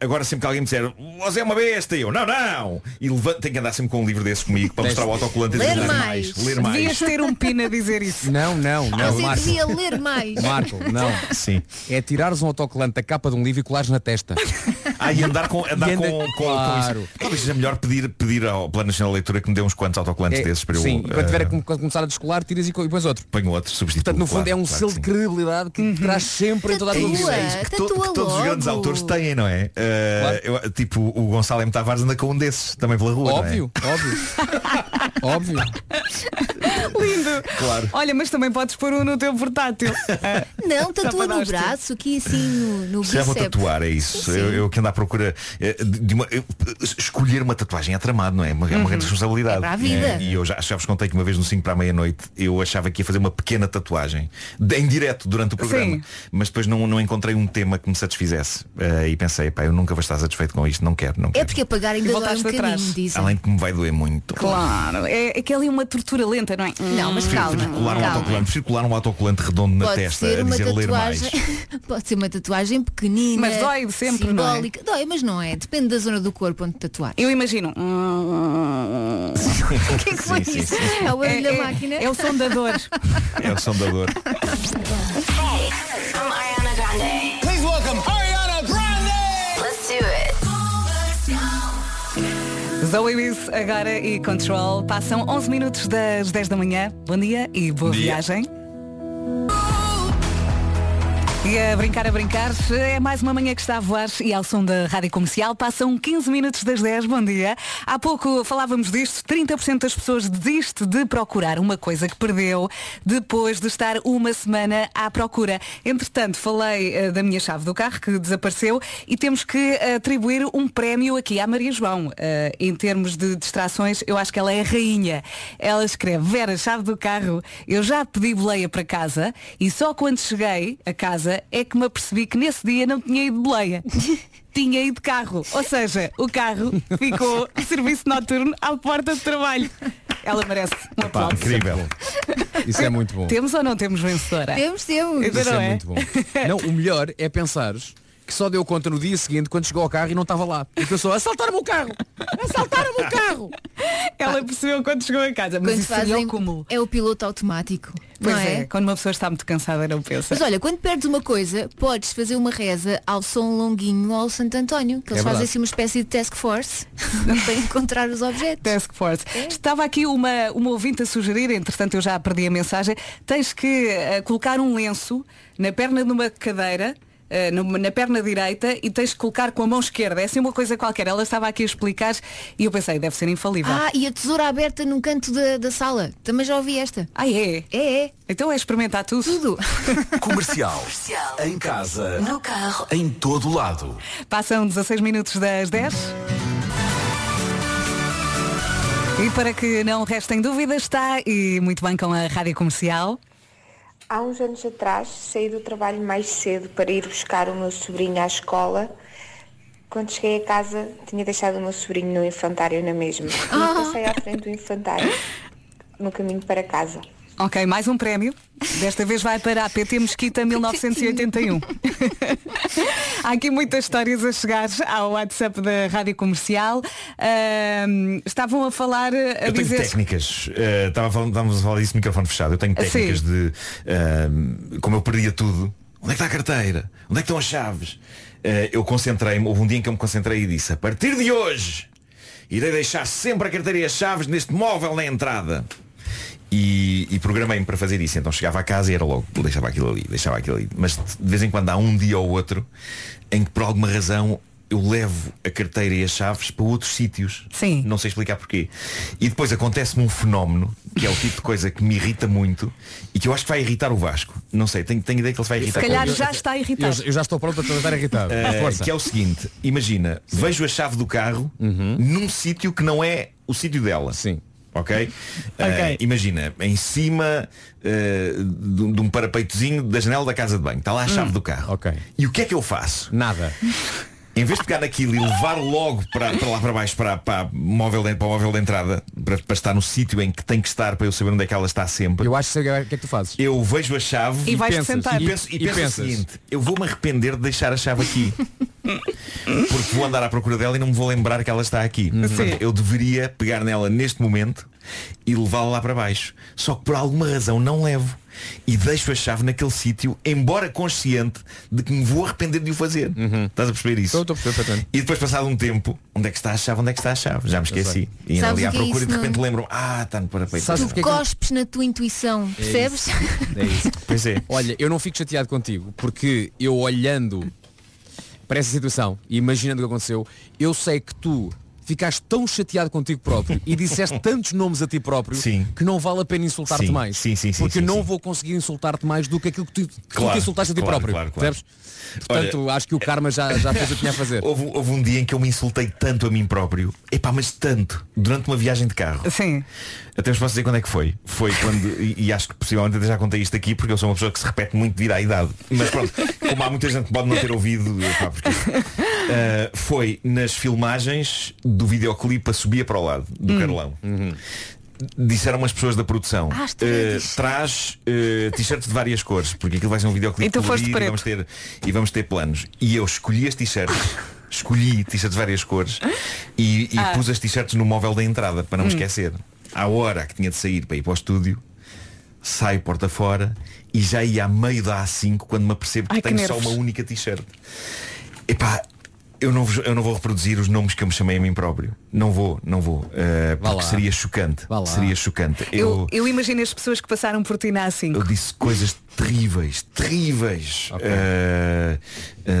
agora, sempre que alguém me disser, você é uma besta, eu, não, não. E levanta, tem que andar sempre com um livro desse comigo para mostrar o autocolante. Ler, ler mais. Ler mais. Devias ter um pino a dizer isso. Não, não, não. Você Marco. devia ler mais. Marco, não. Sim. É tirares um autocolante da capa de um livro e colares na testa. Ah, e andar com, andar e anda... com, com, claro. com isso. Talvez seja melhor pedir, pedir ao Plano Nacional de Leitura que me dê uns quantos autocolantes é, desses para eu... Sim, uh... e quando tiver a começar a descolar, tiras e pões outro. Põe outro, substitui. Portanto, no fundo, claro, é um claro selo de credibilidade que uhum. traz sempre em toda a tua vida. É isso que, to, que todos os grandes autores têm, não é? Uh, claro. eu, tipo, o Gonçalo M. Tavares anda com um desses também pela rua. Óbvio, não é? óbvio. óbvio. Lindo. Claro. Olha, mas também podes pôr um no teu portátil. Não, tatua no braço, aqui assim no bíceps. Já vou tatuar, é isso. Eu, eu que ando à procura de uma... Escolher uma tatuagem é tramado, não é? É uma uhum. grande responsabilidade. É para a vida. É, e eu já, já vos contei que uma vez no cinco para a meia-noite eu achava que ia fazer uma pequena tatuagem em direto durante o programa. Sim. Mas depois não, não encontrei um tema que me satisfizesse. Uh, e pensei, pá, eu nunca vou estar satisfeito com isto, não quero, não quero. É porque apagar ainda dói um bocadinho, dizem. Além de que me vai doer muito. Claro, é, é que é ali uma tortura lenta, não é? Não, mas calma. Circular um autocolante, circular um autocolante redondo na Pode testa a dizer ler mais. Pode ser uma tatuagem pequenina. Mas dói sempre, simbólica. Não é? Dói, mas não é. Depende da zona do corpo onde tatuar. Eu imagino. O que é que foi isso? É o barulho da máquina. É o som da dor. É o som da dor. Hey, I'm Ariana Grande. Please welcome Ariana Grande. Let's do it. Zoe Wiss, Agora e Control. Passam onze minutos das dez da manhã. Bom dia e boa dia. viagem. E a brincar, a brincar, é mais uma manhã que está a voar e ao som da Rádio Comercial passam quinze minutos das dez, bom dia. Há pouco falávamos disto, trinta por cento das pessoas desiste de procurar uma coisa que perdeu depois de estar uma semana à procura. Entretanto, falei uh, da minha chave do carro que desapareceu e temos que atribuir um prémio aqui à Maria João. Uh, em termos de distrações, eu acho que ela é a rainha. Ela escreve, Vera, chave do carro, eu já pedi boleia para casa e só quando cheguei a casa é que me apercebi que nesse dia não tinha ido de boleia. Tinha ido de carro. Ou seja, o carro ficou de serviço noturno à porta de trabalho. Ela merece um aplauso. Incrível. Isso é muito bom. Temos ou não temos vencedora? Temos, temos. Isso não é, é muito bom. Não, o melhor é pensares que só deu conta no dia seguinte quando chegou ao carro e não estava lá. E pensou, assaltaram-me o carro! Assaltaram-me o carro! Ela percebeu quando chegou a casa. Mas isso é o cúmulo. É o piloto automático. Pois é? é, quando uma pessoa está muito cansada não pensa. Mas olha, quando perdes uma coisa, podes fazer uma reza ao São Longuinho ou ao Santo António, que eles é fazem assim uma espécie de task force para encontrar os objetos. Task force. É. Estava aqui uma, uma ouvinte a sugerir, entretanto eu já perdi a mensagem, tens que uh, colocar um lenço na perna de uma cadeira, na perna direita e tens de colocar com a mão esquerda. É assim uma coisa qualquer. Ela estava aqui a explicar e eu pensei, deve ser infalível. Ah, e a tesoura aberta num canto da, da sala. Também já ouvi esta. Ah, é? É, é. Então é experimentar tudo. Tudo. Comercial. Em casa. No carro. Em todo lado. Passam dezasseis minutos das dez. E para que não restem dúvidas, está e muito bem com a Rádio Comercial. Há uns anos atrás saí do trabalho mais cedo para ir buscar o meu sobrinho à escola. Quando cheguei a casa tinha deixado o meu sobrinho no infantário na mesma. E passei à frente do infantário no caminho para casa. Ok, mais um prémio. Desta vez vai para a P T Mesquita mil novecentos e oitenta e um. Há aqui muitas histórias a chegar ao WhatsApp da Rádio Comercial. Uh, estavam a falar... A eu dizer... tenho técnicas. Uh, estava falando, estávamos a falar disso no microfone fechado. Eu tenho técnicas. Sim. De... Uh, como eu perdia tudo. Onde é que está a carteira? Onde é que estão as chaves? Uh, eu concentrei-me. Houve um dia em que eu me concentrei e disse: a partir de hoje, irei deixar sempre a carteira e as chaves neste móvel na entrada. E, e programei-me para fazer isso. Então chegava a casa e era logo, deixava aquilo ali, deixava aquilo ali. Mas de vez em quando há um dia ou outro em que por alguma razão eu levo a carteira e as chaves para outros sítios. Sim. Não sei explicar porquê. E depois acontece-me um fenómeno que é o tipo de coisa que me irrita muito e que eu acho que vai irritar o Vasco. Não sei, tenho, tenho ideia que ele vai irritar. Se calhar já eu, está irritado. Eu, eu já estou pronto a tentar irritar. Uh, que é o seguinte, imagina, sim, vejo a chave do carro, uhum, num sítio que não é o sítio dela. Sim. Ok? Okay. Uh, imagina, em cima uh, de, de um parapeitozinho da janela da casa de banho. Está lá a chave hum. do carro. Okay. E o que é que eu faço? Nada. Em vez de pegar naquilo e levar logo para, para lá para baixo, para, para, móvel de, para o móvel de entrada, para, para estar no sítio em que tem que estar, para eu saber onde é que ela está sempre. Eu acho que sei o que é que tu fazes. Eu vejo a chave e, e vais sentar. E, e, penso, e, e penso pensas. o seguinte, eu vou-me arrepender de deixar a chave aqui. Porque vou andar à procura dela e não me vou lembrar que ela está aqui. Uhum. Portanto, eu deveria pegar nela neste momento e levá-la lá para baixo. Só que por alguma razão não levo. E deixo a chave naquele sítio, embora consciente de que me vou arrepender de o fazer. Uhum. Estás a perceber isso? Estou, estou perfeitamente. E depois, passado um tempo, onde é que está a chave? Onde é que está a chave? Já me esqueci. E ainda ali à procura é isso, e de repente não... lembro, ah, está no parapeito. Sabes tu que é que... cospes na tua intuição, é, percebes? É isso. Pois é. Olha, eu não fico chateado contigo, porque eu olhando para essa situação e imaginando o que aconteceu, eu sei que tu ficaste tão chateado contigo próprio e disseste tantos nomes a ti próprio, sim, que não vale a pena insultar-te, sim, mais. Sim, sim, sim, porque sim, não sim. vou conseguir insultar-te mais do que aquilo que tu, claro, que insultaste a ti, claro, próprio. Claro, claro. Portanto, olha, acho que o karma já, já fez o que tinha a fazer. Houve, houve um dia em que eu me insultei tanto a mim próprio. Epá, mas tanto. Durante uma viagem de carro. Sim. Até vos posso dizer quando é que foi. Foi quando, e, e acho que possivelmente até já contei isto aqui, porque eu sou uma pessoa que se repete muito devido à idade. Mas pronto, como há muita gente que pode não ter ouvido, epá, porque... Uh, foi nas filmagens do videoclipe A Subia para o Lado, do hum. Carlão. Uhum. Disseram as pessoas da produção, ah, uh, traz uh, t-shirts de várias cores, porque aquilo vai ser um videoclipe então colorido e vamos, ter, e vamos ter planos. E eu escolhi as t-shirts. Escolhi t-shirts de várias cores e, e ah. pus as t-shirts no móvel da entrada, para não me hum. esquecer. À hora que tinha de sair para ir para o estúdio, saio porta fora e já ia a meio da A cinco quando me apercebo que Ai, tenho que só uma única t-shirt. Epá, Eu não, eu não vou reproduzir os nomes que eu me chamei a mim próprio. Não vou, não vou. Uh, porque seria chocante. Seria chocante. Eu, eu, eu imagino as pessoas que passaram por ti na A cinco. Eu disse coisas terríveis, terríveis, okay, uh,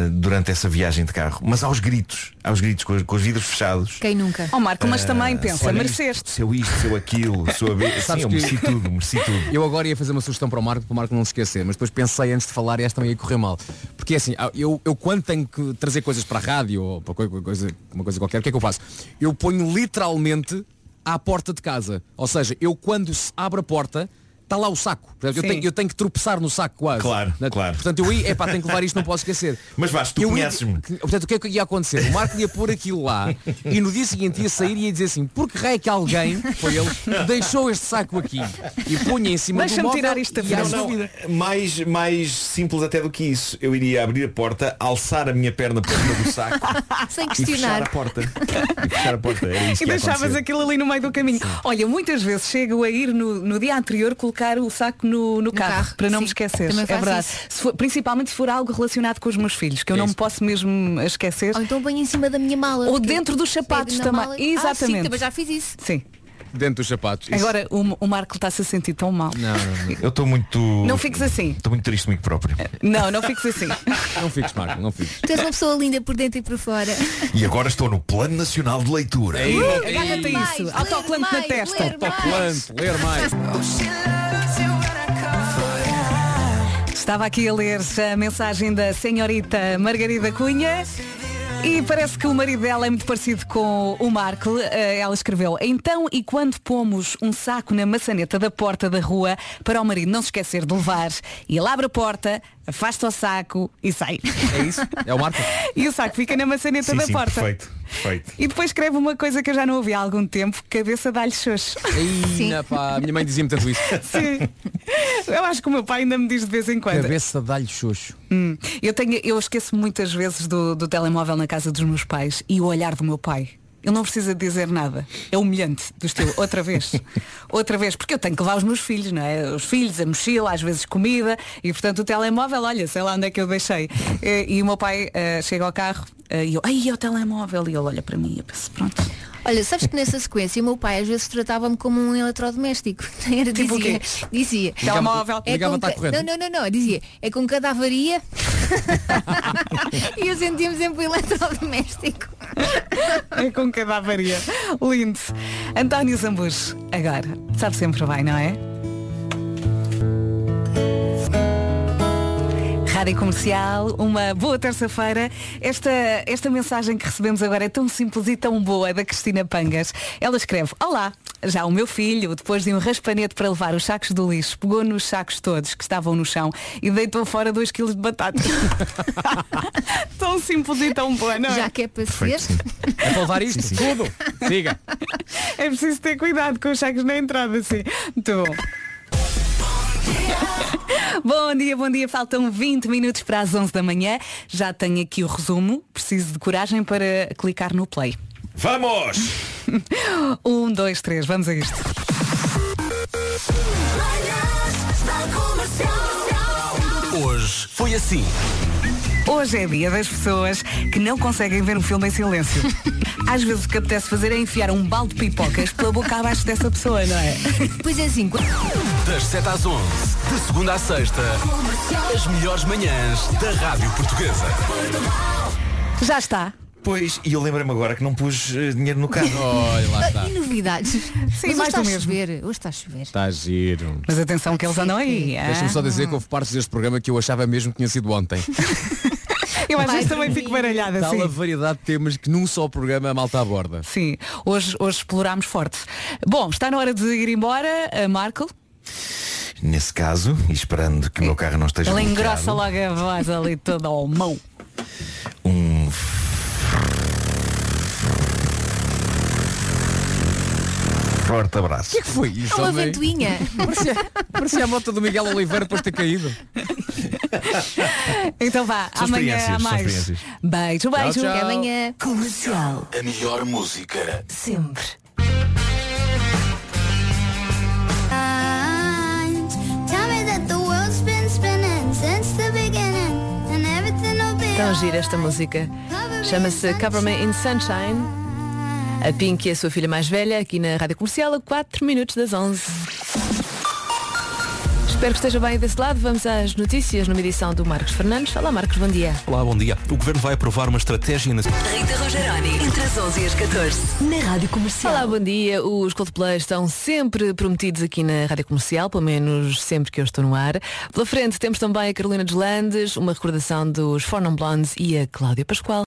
uh, durante essa viagem de carro. Mas aos gritos, aos gritos, com, com os vidros fechados. Quem nunca? Ó oh, Marco, mas uh, também pensa, mereceste. Seu isto, seu aquilo, seu abe... Sim, eu mereci tudo, mereci tudo. Eu agora ia fazer uma sugestão para o Marco, para o Marco não se esquecer, mas depois pensei antes de falar e esta não ia correr mal. Porque assim, eu, eu quando tenho que trazer coisas para a rádio ou para qualquer coisa, uma coisa qualquer, o que é que eu faço? Eu ponho literalmente à porta de casa. Ou seja, eu quando se abre a porta, está lá o saco. Eu tenho, eu tenho que tropeçar no saco quase. Claro, na, claro. Portanto, eu ia, é pá, tenho que levar isto, não posso esquecer. Mas vais, tu conheces-me. Portanto, o que é que ia acontecer? O Marco ia pôr aquilo lá e no dia seguinte ia sair e ia dizer assim, porque raio é que alguém, foi ele, deixou este saco aqui e punha em cima do móvel. Tirar isto e não, não, mais, mais simples até do que isso. Eu iria abrir a porta, alçar a minha perna por cima do saco sem questionar. E fechar a porta. E, fechar a porta. Era isso e que deixavas aquilo ali no meio do caminho. Sim. Olha, muitas vezes chego a ir no, no dia anterior colocar o saco no, no, no carro, carro, para não sim, me esquecer. É verdade. Se for, principalmente se for algo relacionado com os meus filhos, que eu é não me posso mesmo esquecer. Ou então bem em cima da minha mala. Ou dentro dos sapatos também. Mala. Exatamente. Ah, sim, também já fiz isso. Sim. Dentro dos sapatos. Isso. Agora o, o Marco está-se a sentir tão mal. Não, não, não. Eu estou muito... Não fiques assim. Estou muito triste comigo próprio. Não, não fiques assim. Não fiques, Marco, não fiques. Tu és uma pessoa linda por dentro e por fora. E agora estou no Plano Nacional de Leitura. Uh, Agarra-te a isso. Autoclante na testa. Autoclante, ler mais. Estava aqui a ler a mensagem da senhorita Margarida Cunha. E parece que o marido dela é muito parecido com o Marco. Ela escreveu: então, e quando pomos um saco na maçaneta da porta da rua para o marido não se esquecer de levar, e ele abre a porta, afasta o saco e sai. É isso? É o Marco? E o saco fica na maçaneta sim, da sim, porta. Perfeito, perfeito. E depois escreve uma coisa que eu já não ouvi há algum tempo: cabeça dá-lhe xoxo. A minha mãe dizia-me tanto isso. Sim. Eu acho que o meu pai ainda me diz de vez em quando. Cabeça dá-lhe xoxo. Hum. Eu, tenho, eu esqueço muitas vezes do, do telemóvel na casa dos meus pais e o olhar do meu pai. Ele não precisa dizer nada. É humilhante do estilo. Outra vez. Outra vez. Porque eu tenho que levar os meus filhos, não é? Os filhos, a mochila, às vezes comida. E portanto o telemóvel, olha, sei lá onde é que eu deixei. E, e o meu pai uh, chega ao carro uh, e eu, ai, é o telemóvel. E ele olha para mim e eu penso, pronto. Olha, sabes que nessa sequência o meu pai às vezes tratava-me como um eletrodoméstico. Era, tipo dizia, o quê? Dizia telemóvel, é ligava, tá correndo. Não, não, não, não, dizia, é com cada avaria. E eu sentia-me sempre um eletrodoméstico. É com cada avaria. Lindo. António Zambujo, agora. Sabe sempre bem, não é? Rádio Comercial, uma boa terça-feira. Esta, esta mensagem que recebemos agora é tão simples e tão boa, da Cristina Pangas. Ela escreve: olá, já o meu filho, depois de um raspanete para levar os sacos do lixo, pegou nos sacos todos que estavam no chão e deitou fora dois quilos de batatas. Tão simples e tão boa, não é? Já que é para ser. É para levar isto, sim, sim. Tudo. Siga. É preciso ter cuidado com os sacos na entrada, assim. Muito bom. Bom dia, bom dia. Faltam vinte minutos para as onze da manhã. Já tenho aqui o resumo. Preciso de coragem para clicar no play. Vamos! Um, dois, três. Vamos a isto. Hoje foi assim. Hoje é dia das pessoas que não conseguem ver um filme em silêncio. Às vezes o que apetece fazer é enfiar um balde de pipocas pela boca abaixo dessa pessoa, não é? Pois é assim. Das sete às onze, de segunda à sexta, as melhores manhãs da Rádio Portuguesa. Já está. Pois, e eu lembro-me agora que não pus uh, dinheiro no carro. Olha, oh, lá está. E novidades. Sim, mas hoje está a chover. Hoje está a chover. Está giro. Mas atenção que eles andam aí. Ah. Deixa-me só dizer que houve partes deste programa que eu achava mesmo que tinha sido ontem. Eu às vezes também fico baralhada. Tal sim. A variedade de temas que num só programa a malta aborda. Sim, hoje, hoje explorámos forte. Bom, está na hora de ir embora, Marco. Nesse caso, e esperando que o meu carro não esteja bloqueado. Ele engrossa logo a voz ali toda ao mão. Um... forte abraço. O que é que foi isso? Uma homem? Ventoinha. Parecia, parecia a moto do Miguel Oliveira depois de ter caído. Então vá, são amanhã há mais. Beijo, beijo. Tchau, tchau. Até amanhã. Comercial. A melhor música. Sempre. Tão gira esta música. Chama-se Coverman in Sunshine. A Pink e a sua filha mais velha, aqui na Rádio Comercial, a quatro minutos das onze. Espero que esteja bem desse lado. Vamos às notícias numa edição do Marcos Fernandes. Olá Marcos, bom dia. Olá, bom dia. O Governo vai aprovar uma estratégia na... Rita Rogeroni, entre as onze e as catorze, na Rádio Comercial. Olá, bom dia. Os Coldplay estão sempre prometidos aqui na Rádio Comercial, pelo menos sempre que eu estou no ar. Pela frente temos também a Carolina dos Landes, uma recordação dos Four Non Blondes e a Cláudia Pascoal.